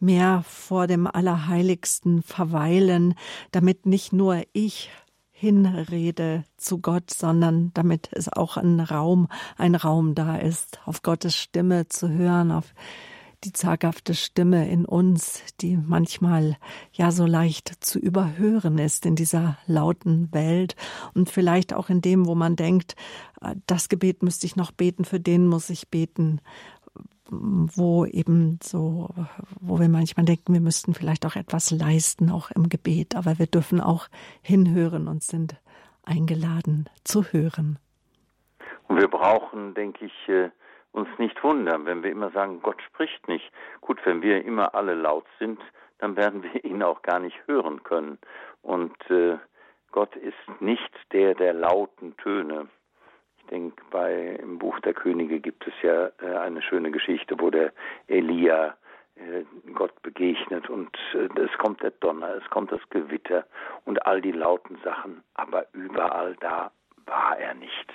mehr vor dem Allerheiligsten verweilen, damit nicht nur ich hinrede zu Gott, sondern damit es auch ein Raum, ein Raum da ist, auf Gottes Stimme zu hören, auf die zaghafte Stimme in uns, die manchmal ja so leicht zu überhören ist in dieser lauten Welt und vielleicht auch in dem, wo man denkt, das Gebet müsste ich noch beten, für den muss ich beten, wo eben so, wo wir manchmal denken, wir müssten vielleicht auch etwas leisten, auch im Gebet, aber wir dürfen auch hinhören und sind eingeladen zu hören. Und wir brauchen, denke ich, uns nicht wundern, wenn wir immer sagen, Gott spricht nicht. Gut, wenn wir immer alle laut sind, dann werden wir ihn auch gar nicht hören können. Und äh, Gott ist nicht der der lauten Töne. Ich denke, bei im Buch der Könige gibt es ja äh, eine schöne Geschichte, wo der Elia äh, Gott begegnet und äh, es kommt der Donner, es kommt das Gewitter und all die lauten Sachen, aber überall da war er nicht.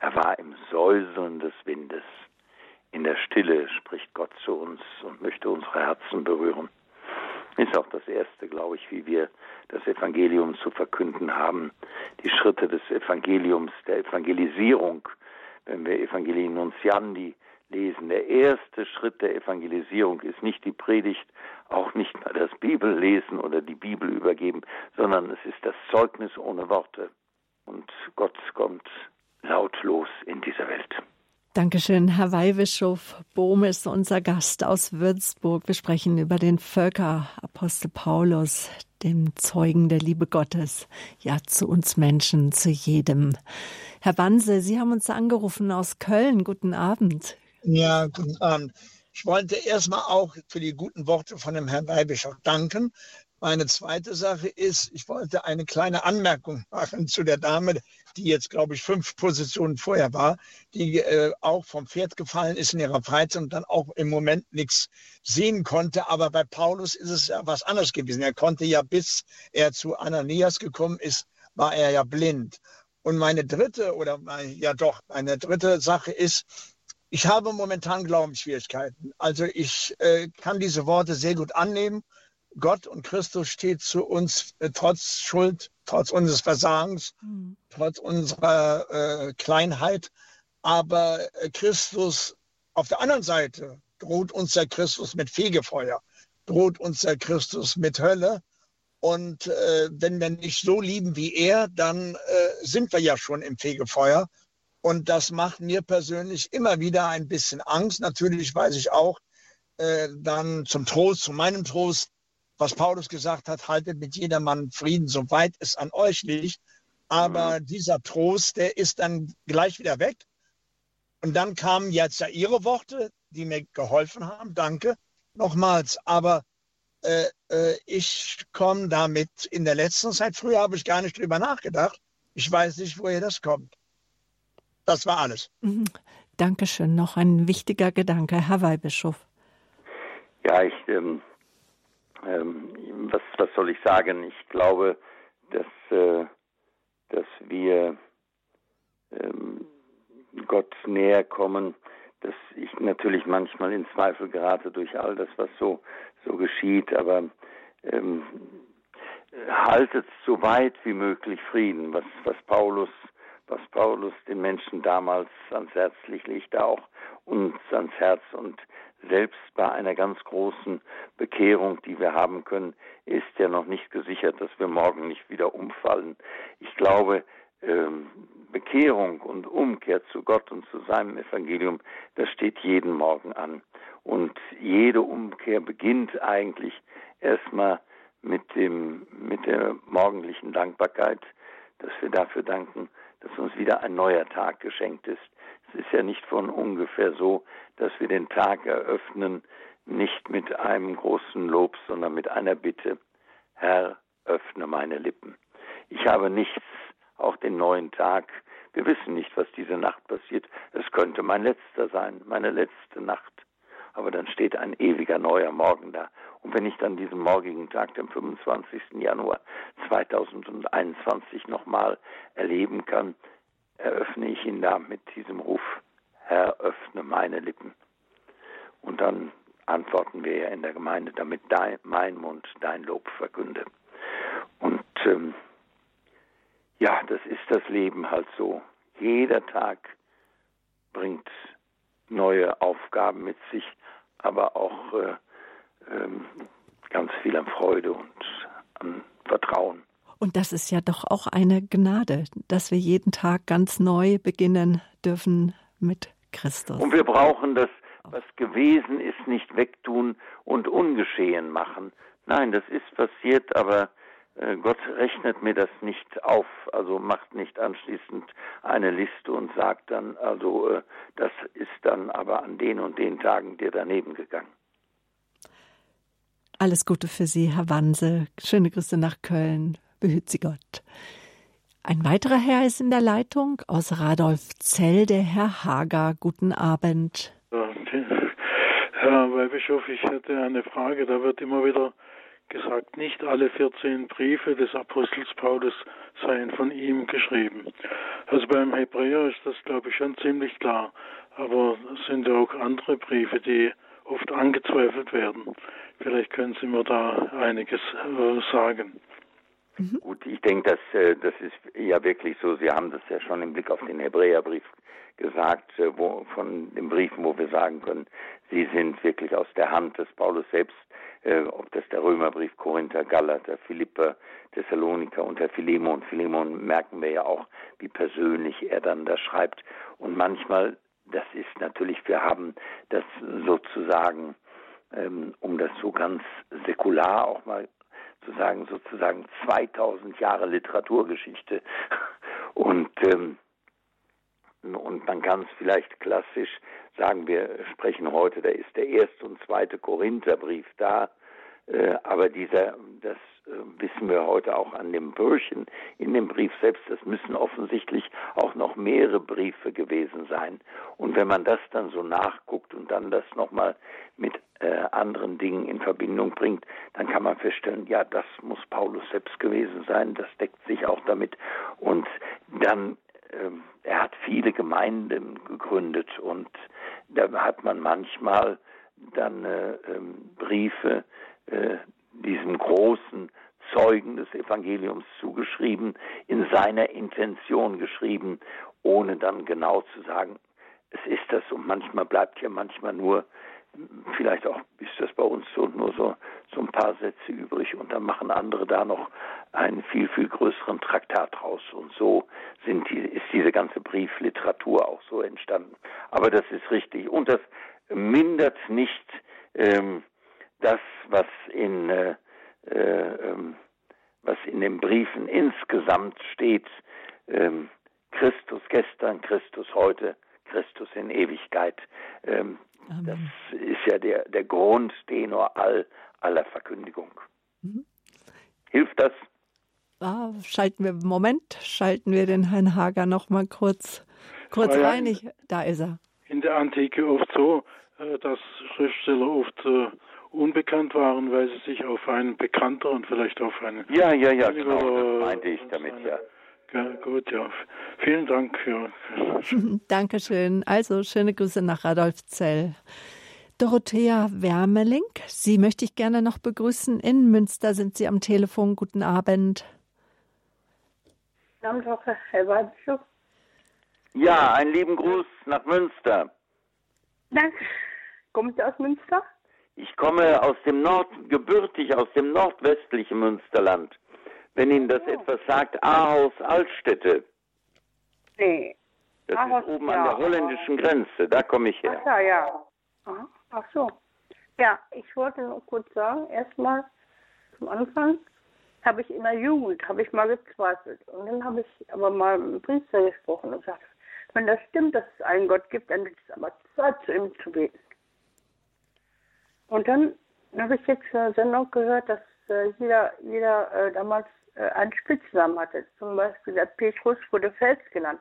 Er war im Säuseln des Windes. In der Stille spricht Gott zu uns und möchte unsere Herzen berühren. Ist auch das Erste, glaube ich, wie wir das Evangelium zu verkünden haben. Die Schritte des Evangeliums, der Evangelisierung, wenn wir Evangelii Nuntiandi lesen. Der erste Schritt der Evangelisierung ist nicht die Predigt, auch nicht mal das Bibellesen oder die Bibel übergeben, sondern es ist das Zeugnis ohne Worte. Und Gott kommt lautlos in diese Welt. Dankeschön, Herr Weihbischof Bohm ist unser Gast aus Würzburg. Wir sprechen über den Völkerapostel Paulus, den Zeugen der Liebe Gottes, ja zu uns Menschen, zu jedem. Herr Banse, Sie haben uns angerufen aus Köln. Guten Abend. Ja, guten Abend. Ich wollte erstmal auch für die guten Worte von dem Herrn Weihbischof danken. Meine zweite Sache ist, ich wollte eine kleine Anmerkung machen zu der Dame, die jetzt, glaube ich, fünf Positionen vorher war, die äh, auch vom Pferd gefallen ist in ihrer Freizeit und dann auch im Moment nichts sehen konnte. Aber bei Paulus ist es ja was anderes gewesen. Er konnte ja, bis er zu Ananias gekommen ist, war er ja blind. Und meine dritte, oder meine, ja doch, meine dritte Sache ist, ich habe momentan Glaubensschwierigkeiten. Also ich äh, kann diese Worte sehr gut annehmen. Gott und Christus steht zu uns äh, trotz Schuld, trotz unseres Versagens, mhm. trotz unserer äh, Kleinheit. Aber äh, Christus, auf der anderen Seite droht uns der Christus mit Fegefeuer, droht uns der Christus mit Hölle. Und äh, wenn wir nicht so lieben wie er, dann äh, sind wir ja schon im Fegefeuer. Und das macht mir persönlich immer wieder ein bisschen Angst. Natürlich weiß ich auch, äh, dann zum Trost, zu meinem Trost, was Paulus gesagt hat, haltet mit jedermann Frieden, soweit es an euch liegt. Aber mhm. dieser Trost, der ist dann gleich wieder weg. Und dann kamen jetzt ja Ihre Worte, die mir geholfen haben. Danke nochmals. Aber äh, äh, ich komme damit in der letzten Zeit. Früher habe ich gar nicht drüber nachgedacht. Ich weiß nicht, woher das kommt. Das war alles. Mhm. Dankeschön. Noch ein wichtiger Gedanke, Herr Weihbischof. Ja, ich... Ähm Ähm, was, was soll ich sagen? Ich glaube, dass, äh, dass wir ähm, Gott näher kommen, dass ich natürlich manchmal in Zweifel gerate durch all das, was so, so geschieht, aber ähm, haltet so weit wie möglich Frieden, was, was Paulus was Paulus den Menschen damals ans Herz legte, auch uns ans Herz. Und selbst bei einer ganz großen Bekehrung, die wir haben können, ist ja noch nicht gesichert, dass wir morgen nicht wieder umfallen. Ich glaube, Bekehrung und Umkehr zu Gott und zu seinem Evangelium, das steht jeden Morgen an. Und jede Umkehr beginnt eigentlich erstmal mit dem, mit der morgendlichen Dankbarkeit, dass wir dafür danken, dass uns wieder ein neuer Tag geschenkt ist. Es ist ja nicht von ungefähr so, dass wir den Tag eröffnen, nicht mit einem großen Lob, sondern mit einer Bitte. Herr, öffne meine Lippen. Ich habe nichts, auch den neuen Tag. Wir wissen nicht, was diese Nacht passiert. Es könnte mein letzter sein, meine letzte Nacht. Aber dann steht ein ewiger neuer Morgen da. Und wenn ich dann diesen morgigen Tag, den fünfundzwanzigsten Januar zweitausendeinundzwanzig, nochmal erleben kann, eröffne ich ihn da mit diesem Ruf, Herr, öffne meine Lippen. Und dann antworten wir ja in der Gemeinde, damit dein, mein Mund dein Lob verkünde. Und ähm, ja, das ist das Leben halt so. Jeder Tag bringt neue Aufgaben mit sich, aber auch äh, ähm, ganz viel an Freude und an Vertrauen. Und das ist ja doch auch eine Gnade, dass wir jeden Tag ganz neu beginnen dürfen mit Christus. Und wir brauchen das, was gewesen ist, nicht wegtun und ungeschehen machen. Nein, das ist passiert, aber äh, Gott rechnet mir das nicht auf, also macht nicht anschließend eine Liste und sagt dann, also äh, das ist dann aber an den und den Tagen dir daneben gegangen. Alles Gute für Sie, Herr Wanse. Schöne Grüße nach Köln. Behüt Sie Gott. Ein weiterer Herr ist in der Leitung aus Radolfzell, der Herr Hager. Guten Abend. Herr Bischof, ich hätte eine Frage. Da wird immer wieder gesagt, nicht alle vierzehn Briefe des Apostels Paulus seien von ihm geschrieben. Also beim Hebräer ist das, glaube ich, schon ziemlich klar. Aber es sind ja auch andere Briefe, die oft angezweifelt werden. Vielleicht können Sie mir da einiges sagen. Mhm. Gut, ich denke, das, das ist ja wirklich so. Sie haben das ja schon im Blick auf den Hebräerbrief gesagt, wo, von den Briefen, wo wir sagen können, sie sind wirklich aus der Hand des Paulus selbst, äh, ob das der Römerbrief, Korinther, Galater, Philipper, Thessaloniker und der Philemon. Philemon merken wir ja auch, wie persönlich er dann da schreibt. Und manchmal, das ist natürlich, wir haben das sozusagen, ähm, um das so ganz säkular auch mal zu sagen, sozusagen zweitausend Jahre Literaturgeschichte. Und ähm, Und man kann es vielleicht klassisch sagen, wir sprechen heute, da ist der erste und zweite Korintherbrief da, äh, aber dieser, das äh, wissen wir heute auch an dem Bürchen in dem Brief selbst, das müssen offensichtlich auch noch mehrere Briefe gewesen sein. Und wenn man das dann so nachguckt und dann das nochmal mit äh, anderen Dingen in Verbindung bringt, dann kann man feststellen, ja, das muss Paulus selbst gewesen sein, das deckt sich auch damit. Und dann er hat viele Gemeinden gegründet und da hat man manchmal dann äh, Briefe äh, diesem großen Zeugen des Evangeliums zugeschrieben, in seiner Intention geschrieben, ohne dann genau zu sagen, es ist das und manchmal bleibt hier manchmal nur, vielleicht auch ist das bei uns so, nur so, so ein paar Sätze übrig und dann machen andere da noch einen viel, viel größeren Traktat raus. Und so sind die, ist diese ganze Briefliteratur auch so entstanden. Aber das ist richtig. Und das mindert nicht ähm, das, was in, äh, äh, was in den Briefen insgesamt steht. Ähm, Christus gestern, Christus heute, Christus in Ewigkeit. Ähm, Das ist ja der, der Grundtenor all, aller Verkündigung. Mhm. Hilft das? Ah, schalten wir, Moment, schalten wir den Herrn Hager noch mal kurz, kurz ja, rein. Ich, da ist er. In der Antike oft so, dass Schriftsteller oft unbekannt waren, weil sie sich auf einen bekannteren, vielleicht auf einen... Ja, ja, ja, genau, das meinte ich damit, ja. Ja, gut, ja. Vielen Dank. Ja. Dankeschön. Also, schöne Grüße nach Radolfzell. Dorothea Wermeling, Sie möchte ich gerne noch begrüßen. In Münster sind Sie am Telefon. Guten Abend. Guten Abend, Herr Weibschow. Ja, einen lieben Gruß nach Münster. Danke. Kommen Sie aus Münster? Ich komme aus dem Nord, gebürtig aus dem nordwestlichen Münsterland. Wenn Ihnen das ja. etwas sagt, Ahaus, Altstädte. Nee. Das Ahaus, ist oben ja, an der holländischen aber... Grenze, da komme ich her. Ach ja, ja. Aha. Ach so. Ja, ich wollte nur kurz sagen, erstmal zum Anfang, habe ich in der Jugend, habe ich mal gezweifelt. Und dann habe ich aber mal mit dem Priester gesprochen und sagte, wenn das stimmt, dass es einen Gott gibt, dann ist es aber Zeit, zu ihm zu beten. Und dann habe ich jetzt eine Sendung gehört, dass äh, jeder, jeder äh, damals äh, einen Spitznamen hatte. Zum Beispiel der Petrus wurde Fels genannt.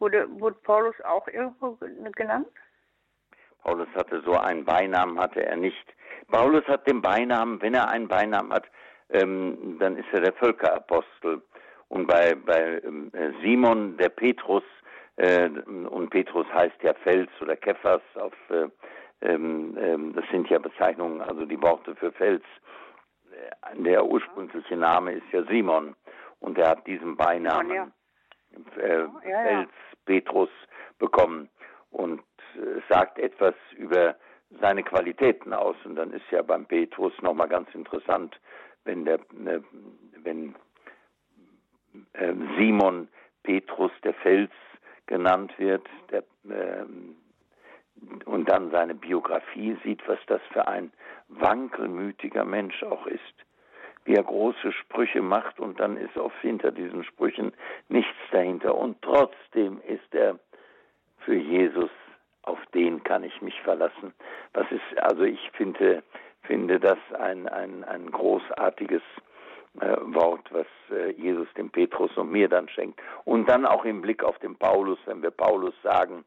Wurde, wurde Paulus auch irgendwo genannt? Paulus hatte so einen Beinamen, hatte er nicht. Paulus hat den Beinamen, wenn er einen Beinamen hat, ähm, dann ist er der Völkerapostel. Und bei, bei äh, Simon, der Petrus, äh, und Petrus heißt ja Fels oder Kephas, auf, äh, ähm, ähm, das sind ja Bezeichnungen, also die Worte für Fels. Der ursprüngliche Name ist ja Simon und er hat diesen Beinamen Simon, ja. äh, ja, ja, ja. Fels Petrus bekommen. Und sagt etwas über seine Qualitäten aus. Und dann ist ja beim Petrus nochmal ganz interessant, wenn der äh, wenn äh, Simon Petrus der Fels genannt wird, der, äh, und dann seine Biografie sieht, was das für ein wankelmütiger Mensch auch ist. Wie er große Sprüche macht und dann ist oft hinter diesen Sprüchen nichts dahinter. Und trotzdem ist er für Jesus, auf den kann ich mich verlassen. Das ist, also ich finde, finde das ein, ein, ein großartiges äh, Wort, was äh, Jesus dem Petrus und mir dann schenkt. Und dann auch im Blick auf den Paulus, wenn wir Paulus sagen,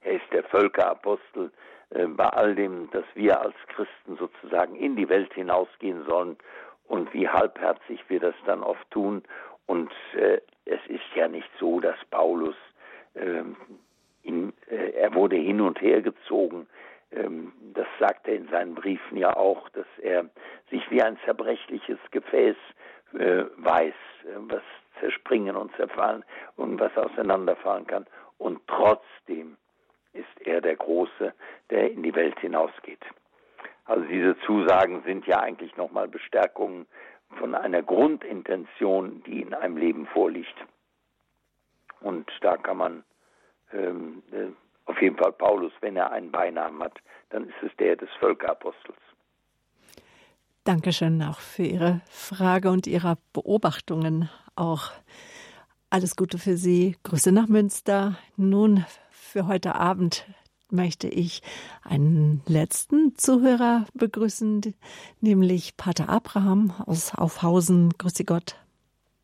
er ist der Völkerapostel, äh, bei all dem, dass wir als Christen sozusagen in die Welt hinausgehen sollen und wie halbherzig wir das dann oft tun. Und äh, es ist ja nicht so, dass Paulus äh, In, äh, er wurde hin und her gezogen, ähm, das sagt er in seinen Briefen ja auch, dass er sich wie ein zerbrechliches Gefäß äh, weiß, äh, was zerspringen und zerfallen und was auseinanderfallen kann. Und trotzdem ist er der Große, der in die Welt hinausgeht. Also diese Zusagen sind ja eigentlich nochmal Bestärkungen von einer Grundintention, die in einem Leben vorliegt. Und da kann man Ähm, äh, auf jeden Fall Paulus, wenn er einen Beinamen hat, dann ist es der des Völkerapostels. Dankeschön auch für Ihre Frage und Ihre Beobachtungen auch. Alles Gute für Sie. Grüße nach Münster. Nun für heute Abend möchte ich einen letzten Zuhörer begrüßen, nämlich Pater Abraham aus Aufhausen. Grüße Gott.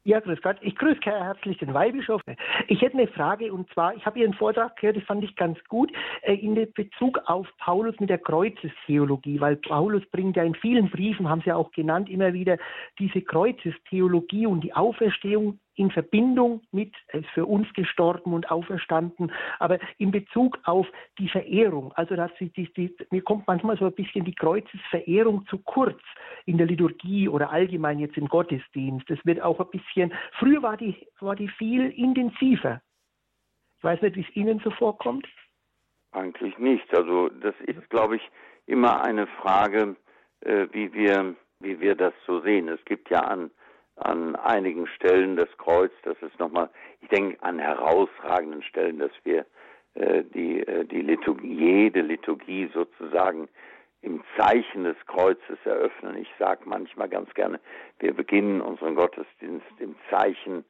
Ja, grüß Gott. Ich grüße herzlich den Weihbischof. Ich hätte eine Frage, und zwar, ich habe Ihren Vortrag gehört, das fand ich ganz gut, in Bezug auf Paulus mit der Kreuzestheologie, weil Paulus bringt ja in vielen Briefen, haben Sie ja auch genannt, immer wieder diese Kreuzestheologie und die Auferstehung in Verbindung mit für uns gestorben und auferstanden, aber in Bezug auf die Verehrung. Also dass die, die, die, mir kommt manchmal so ein bisschen die Kreuzesverehrung zu kurz in der Liturgie oder allgemein jetzt im Gottesdienst. Das wird auch ein bisschen, früher war die, war die viel intensiver. Ich weiß nicht, wie es Ihnen so vorkommt. Eigentlich nicht. Also das ist, glaube ich, immer eine Frage, äh, wie wir, wie wir das so sehen. Es gibt ja an an einigen Stellen das Kreuz, das ist nochmal, ich denke an herausragenden Stellen, dass wir äh, die, äh, die Liturgie, jede Liturgie sozusagen im Zeichen des Kreuzes eröffnen. Ich sage manchmal ganz gerne, wir beginnen unseren Gottesdienst im Zeichen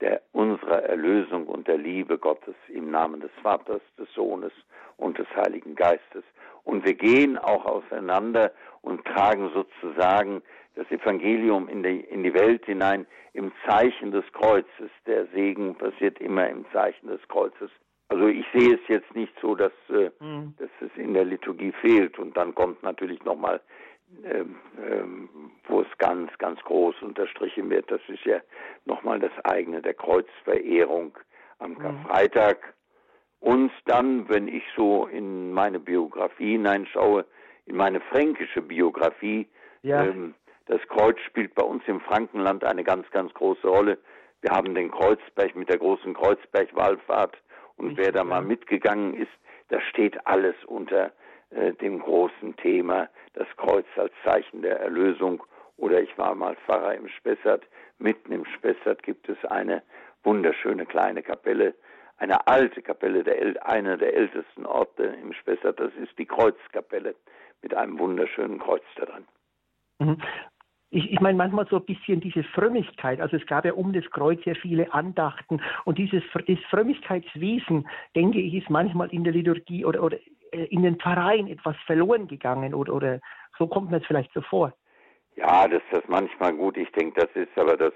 der unserer Erlösung und der Liebe Gottes im Namen des Vaters, des Sohnes und des Heiligen Geistes. Und wir gehen auch auseinander und tragen sozusagen das Evangelium in die, in die Welt hinein im Zeichen des Kreuzes. Der Segen passiert immer im Zeichen des Kreuzes. Also ich sehe es jetzt nicht so, dass, äh, mhm. dass es in der Liturgie fehlt. Und dann kommt natürlich nochmal, ähm, ähm, wo es ganz, ganz groß unterstrichen wird. Das ist ja nochmal das eigene der Kreuzverehrung am Karfreitag. Mhm. Und dann, wenn ich so in meine Biografie hineinschaue, in meine fränkische Biografie, ja. ähm, das Kreuz spielt bei uns im Frankenland eine ganz, ganz große Rolle. Wir haben den Kreuzberg mit der großen Kreuzbergwallfahrt. Und ich wer da mal mitgegangen ist, da steht alles unter äh, dem großen Thema, das Kreuz als Zeichen der Erlösung. Oder ich war mal Pfarrer im Spessart. Mitten im Spessart gibt es eine wunderschöne kleine Kapelle, eine alte Kapelle, der El- einer der ältesten Orte im Spessart. Das ist die Kreuzkapelle mit einem wunderschönen Kreuz daran. Mhm. Ich, ich meine manchmal so ein bisschen diese Frömmigkeit, also es gab ja um das Kreuz sehr viele Andachten und dieses Frömmigkeitswesen, denke ich, ist manchmal in der Liturgie oder, oder in den Pfarreien etwas verloren gegangen oder, oder so kommt mir es vielleicht so vor. Ja, das ist manchmal gut, ich denke, das ist aber das,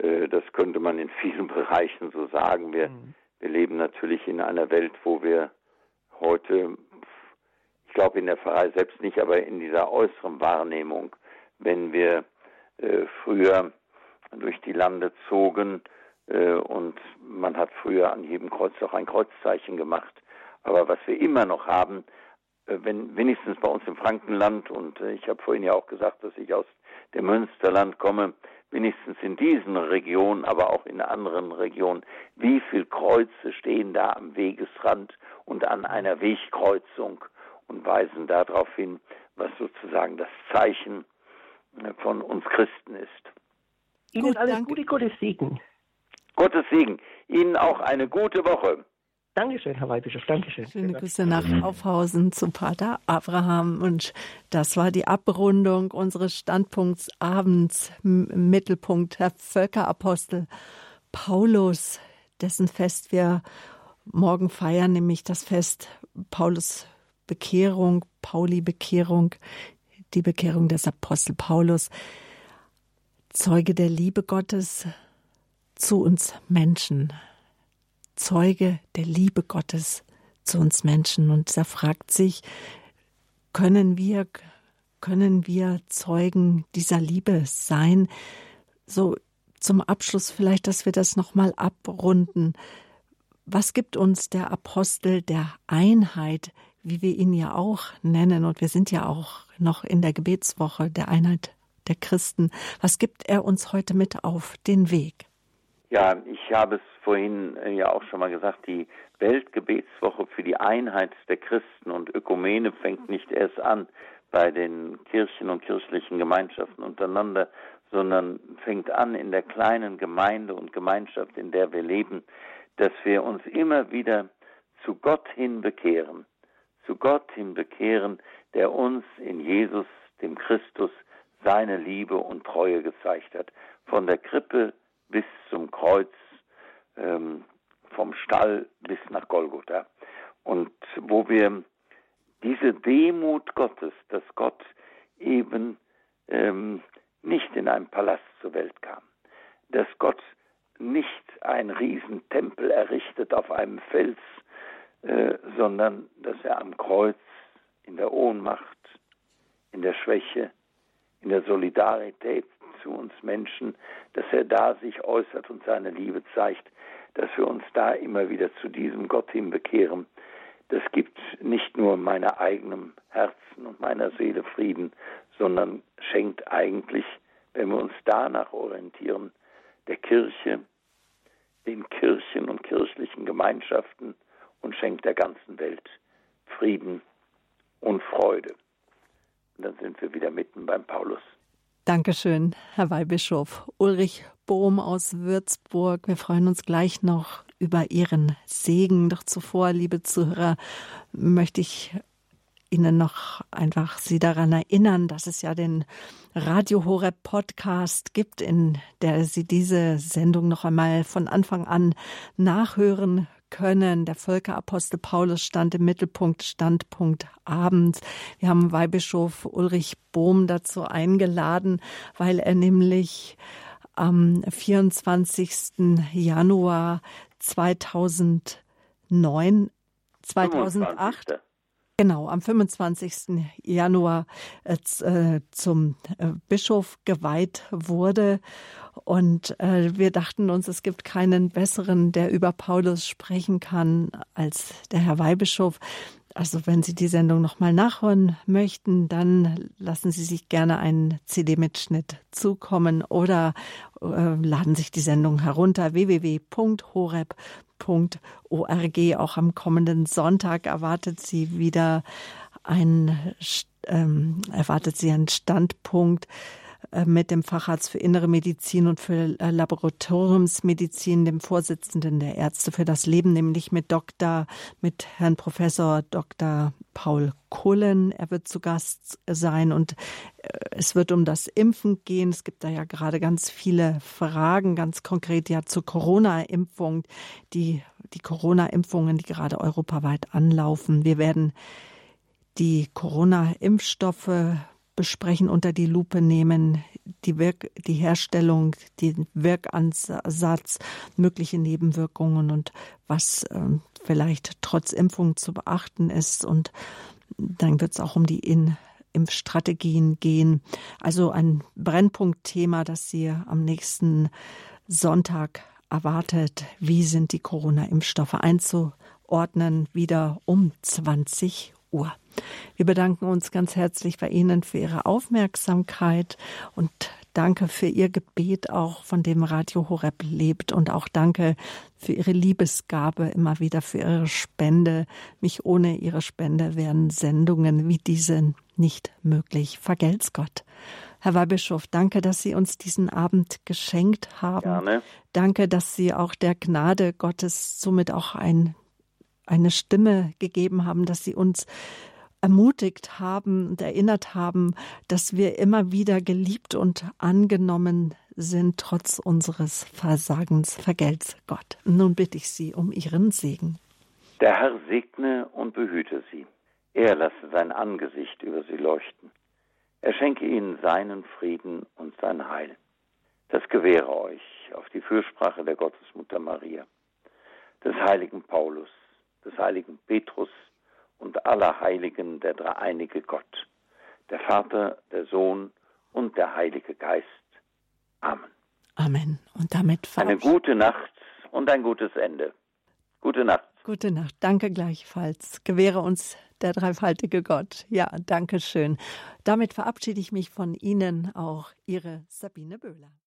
äh, das könnte man in vielen Bereichen so sagen. Wir, mhm. wir leben natürlich in einer Welt, wo wir heute, ich glaube in der Pfarrei selbst nicht, aber in dieser äußeren Wahrnehmung, wenn wir äh, früher durch die Lande zogen äh, und man hat früher an jedem Kreuz auch ein Kreuzzeichen gemacht. Aber was wir immer noch haben, äh, wenn wenigstens bei uns im Frankenland, und äh, ich habe vorhin ja auch gesagt, dass ich aus dem Münsterland komme, wenigstens in diesen Regionen, aber auch in anderen Regionen, wie viele Kreuze stehen da am Wegesrand und an einer Wegkreuzung und weisen darauf hin, was sozusagen das Zeichen von uns Christen ist. Ihnen Gut, alles danke. Gute, Gottes Segen. Gottes Segen. Ihnen auch eine gute Woche. Dankeschön, Herr Weihbischof. Dankeschön. Schöne Grüße nach Aufhausen zum Pater Abraham. Und das war die Abrundung unseres Standpunktsabends. Im Mittelpunkt Herr Völkerapostel Paulus, dessen Fest wir morgen feiern, nämlich das Fest Paulus Bekehrung, Pauli Bekehrung. Die Bekehrung des Apostel Paulus, Zeuge der Liebe Gottes zu uns Menschen. Zeuge der Liebe Gottes zu uns Menschen. Und er fragt sich, können wir, können wir Zeugen dieser Liebe sein? So zum Abschluss vielleicht, dass wir das nochmal abrunden. Was gibt uns der Apostel der Einheit, wie wir ihn ja auch nennen, und wir sind ja auch noch in der Gebetswoche der Einheit der Christen. Was gibt er uns heute mit auf den Weg? Ja, ich habe es vorhin ja auch schon mal gesagt, die Weltgebetswoche für die Einheit der Christen und Ökumene fängt nicht erst an bei den Kirchen und kirchlichen Gemeinschaften untereinander, sondern fängt an in der kleinen Gemeinde und Gemeinschaft, in der wir leben, dass wir uns immer wieder zu Gott hin bekehren. Zu Gott hin bekehren, der uns in Jesus, dem Christus, seine Liebe und Treue gezeigt hat. Von der Krippe bis zum Kreuz, ähm, vom Stall bis nach Golgotha. Und wo wir diese Demut Gottes, dass Gott eben ähm, nicht in einem Palast zur Welt kam, dass Gott nicht einen Riesentempel errichtet auf einem Fels, Äh, sondern dass er am Kreuz in der Ohnmacht, in der Schwäche, in der Solidarität zu uns Menschen, dass er da sich äußert und seine Liebe zeigt, dass wir uns da immer wieder zu diesem Gott hin bekehren. Das gibt nicht nur meinem eigenen Herzen und meiner Seele Frieden, sondern schenkt eigentlich, wenn wir uns danach orientieren, der Kirche, den Kirchen und kirchlichen Gemeinschaften, und schenkt der ganzen Welt Frieden und Freude. Und dann sind wir wieder mitten beim Paulus. Dankeschön, Herr Weihbischof Ulrich Bohm aus Würzburg. Wir freuen uns gleich noch über Ihren Segen. Doch zuvor, liebe Zuhörer, möchte ich Ihnen noch einfach Sie daran erinnern, dass es ja den Radio Horeb Podcast gibt, in der Sie diese Sendung noch einmal von Anfang an nachhören können. Der Völkerapostel Paulus stand im Mittelpunkt, Standpunkt abends. Wir haben Weihbischof Ulrich Bohm dazu eingeladen, weil er nämlich am vierundzwanzigsten Januar zweitausendneun, zweitausendacht, fünfundzwanzigsten Genau, am fünfundzwanzigsten Januar äh, zum äh, Bischof geweiht wurde. Und äh, wir dachten uns, es gibt keinen Besseren, der über Paulus sprechen kann, als der Herr Weihbischof. Also wenn Sie die Sendung nochmal nachhören möchten, dann lassen Sie sich gerne einen C D-Mitschnitt zukommen oder äh, laden sich die Sendung herunter, w w w punkt horeb punkt org. Auch am kommenden Sonntag erwartet Sie wieder ein, ähm, erwartet Sie einen Standpunkt mit dem Facharzt für Innere Medizin und für Laboratoriumsmedizin, dem Vorsitzenden der Ärzte für das Leben, nämlich mit Doktor, mit Herrn Professor Doktor Paul Kullen. Er wird zu Gast sein und es wird um das Impfen gehen. Es gibt da ja gerade ganz viele Fragen, ganz konkret ja zur Corona-Impfung, die, die Corona-Impfungen, die gerade europaweit anlaufen. Wir werden die Corona-Impfstoffe besprechen, unter die Lupe nehmen, die, Wirk- die Herstellung, den Wirkansatz, mögliche Nebenwirkungen und was äh, vielleicht trotz Impfung zu beachten ist. Und dann wird es auch um die In- Impfstrategien gehen. Also ein Brennpunktthema, das ihr am nächsten Sonntag erwartet. Wie sind die Corona-Impfstoffe einzuordnen? Wieder um zwanzig Uhr. Wir bedanken uns ganz herzlich bei Ihnen für Ihre Aufmerksamkeit und danke für Ihr Gebet, auch von dem Radio Horeb lebt, und auch danke für Ihre Liebesgabe, immer wieder für Ihre Spende. Nicht ohne Ihre Spende wären Sendungen wie diese nicht möglich. Vergelt's Gott. Herr Weihbischof, danke, dass Sie uns diesen Abend geschenkt haben. Gerne. Danke, dass Sie auch der Gnade Gottes somit auch ein eine Stimme gegeben haben, dass Sie uns ermutigt haben und erinnert haben, dass wir immer wieder geliebt und angenommen sind, trotz unseres Versagens. Vergelt's Gott. Nun bitte ich Sie um Ihren Segen. Der Herr segne und behüte Sie. Er lasse sein Angesicht über Sie leuchten. Er schenke Ihnen seinen Frieden und sein Heil. Das gewähre euch auf die Fürsprache der Gottesmutter Maria, des heiligen Paulus, des heiligen Petrus und aller Heiligen, der dreieinige Gott, der Vater, der Sohn und der Heilige Geist. Amen. Amen. Und damit eine gute Nacht und ein gutes Ende. Gute Nacht. Gute Nacht. Danke gleichfalls. Gewähre uns der dreifaltige Gott. Ja, danke schön. Damit verabschiede ich mich von Ihnen, auch Ihre Sabine Böhler.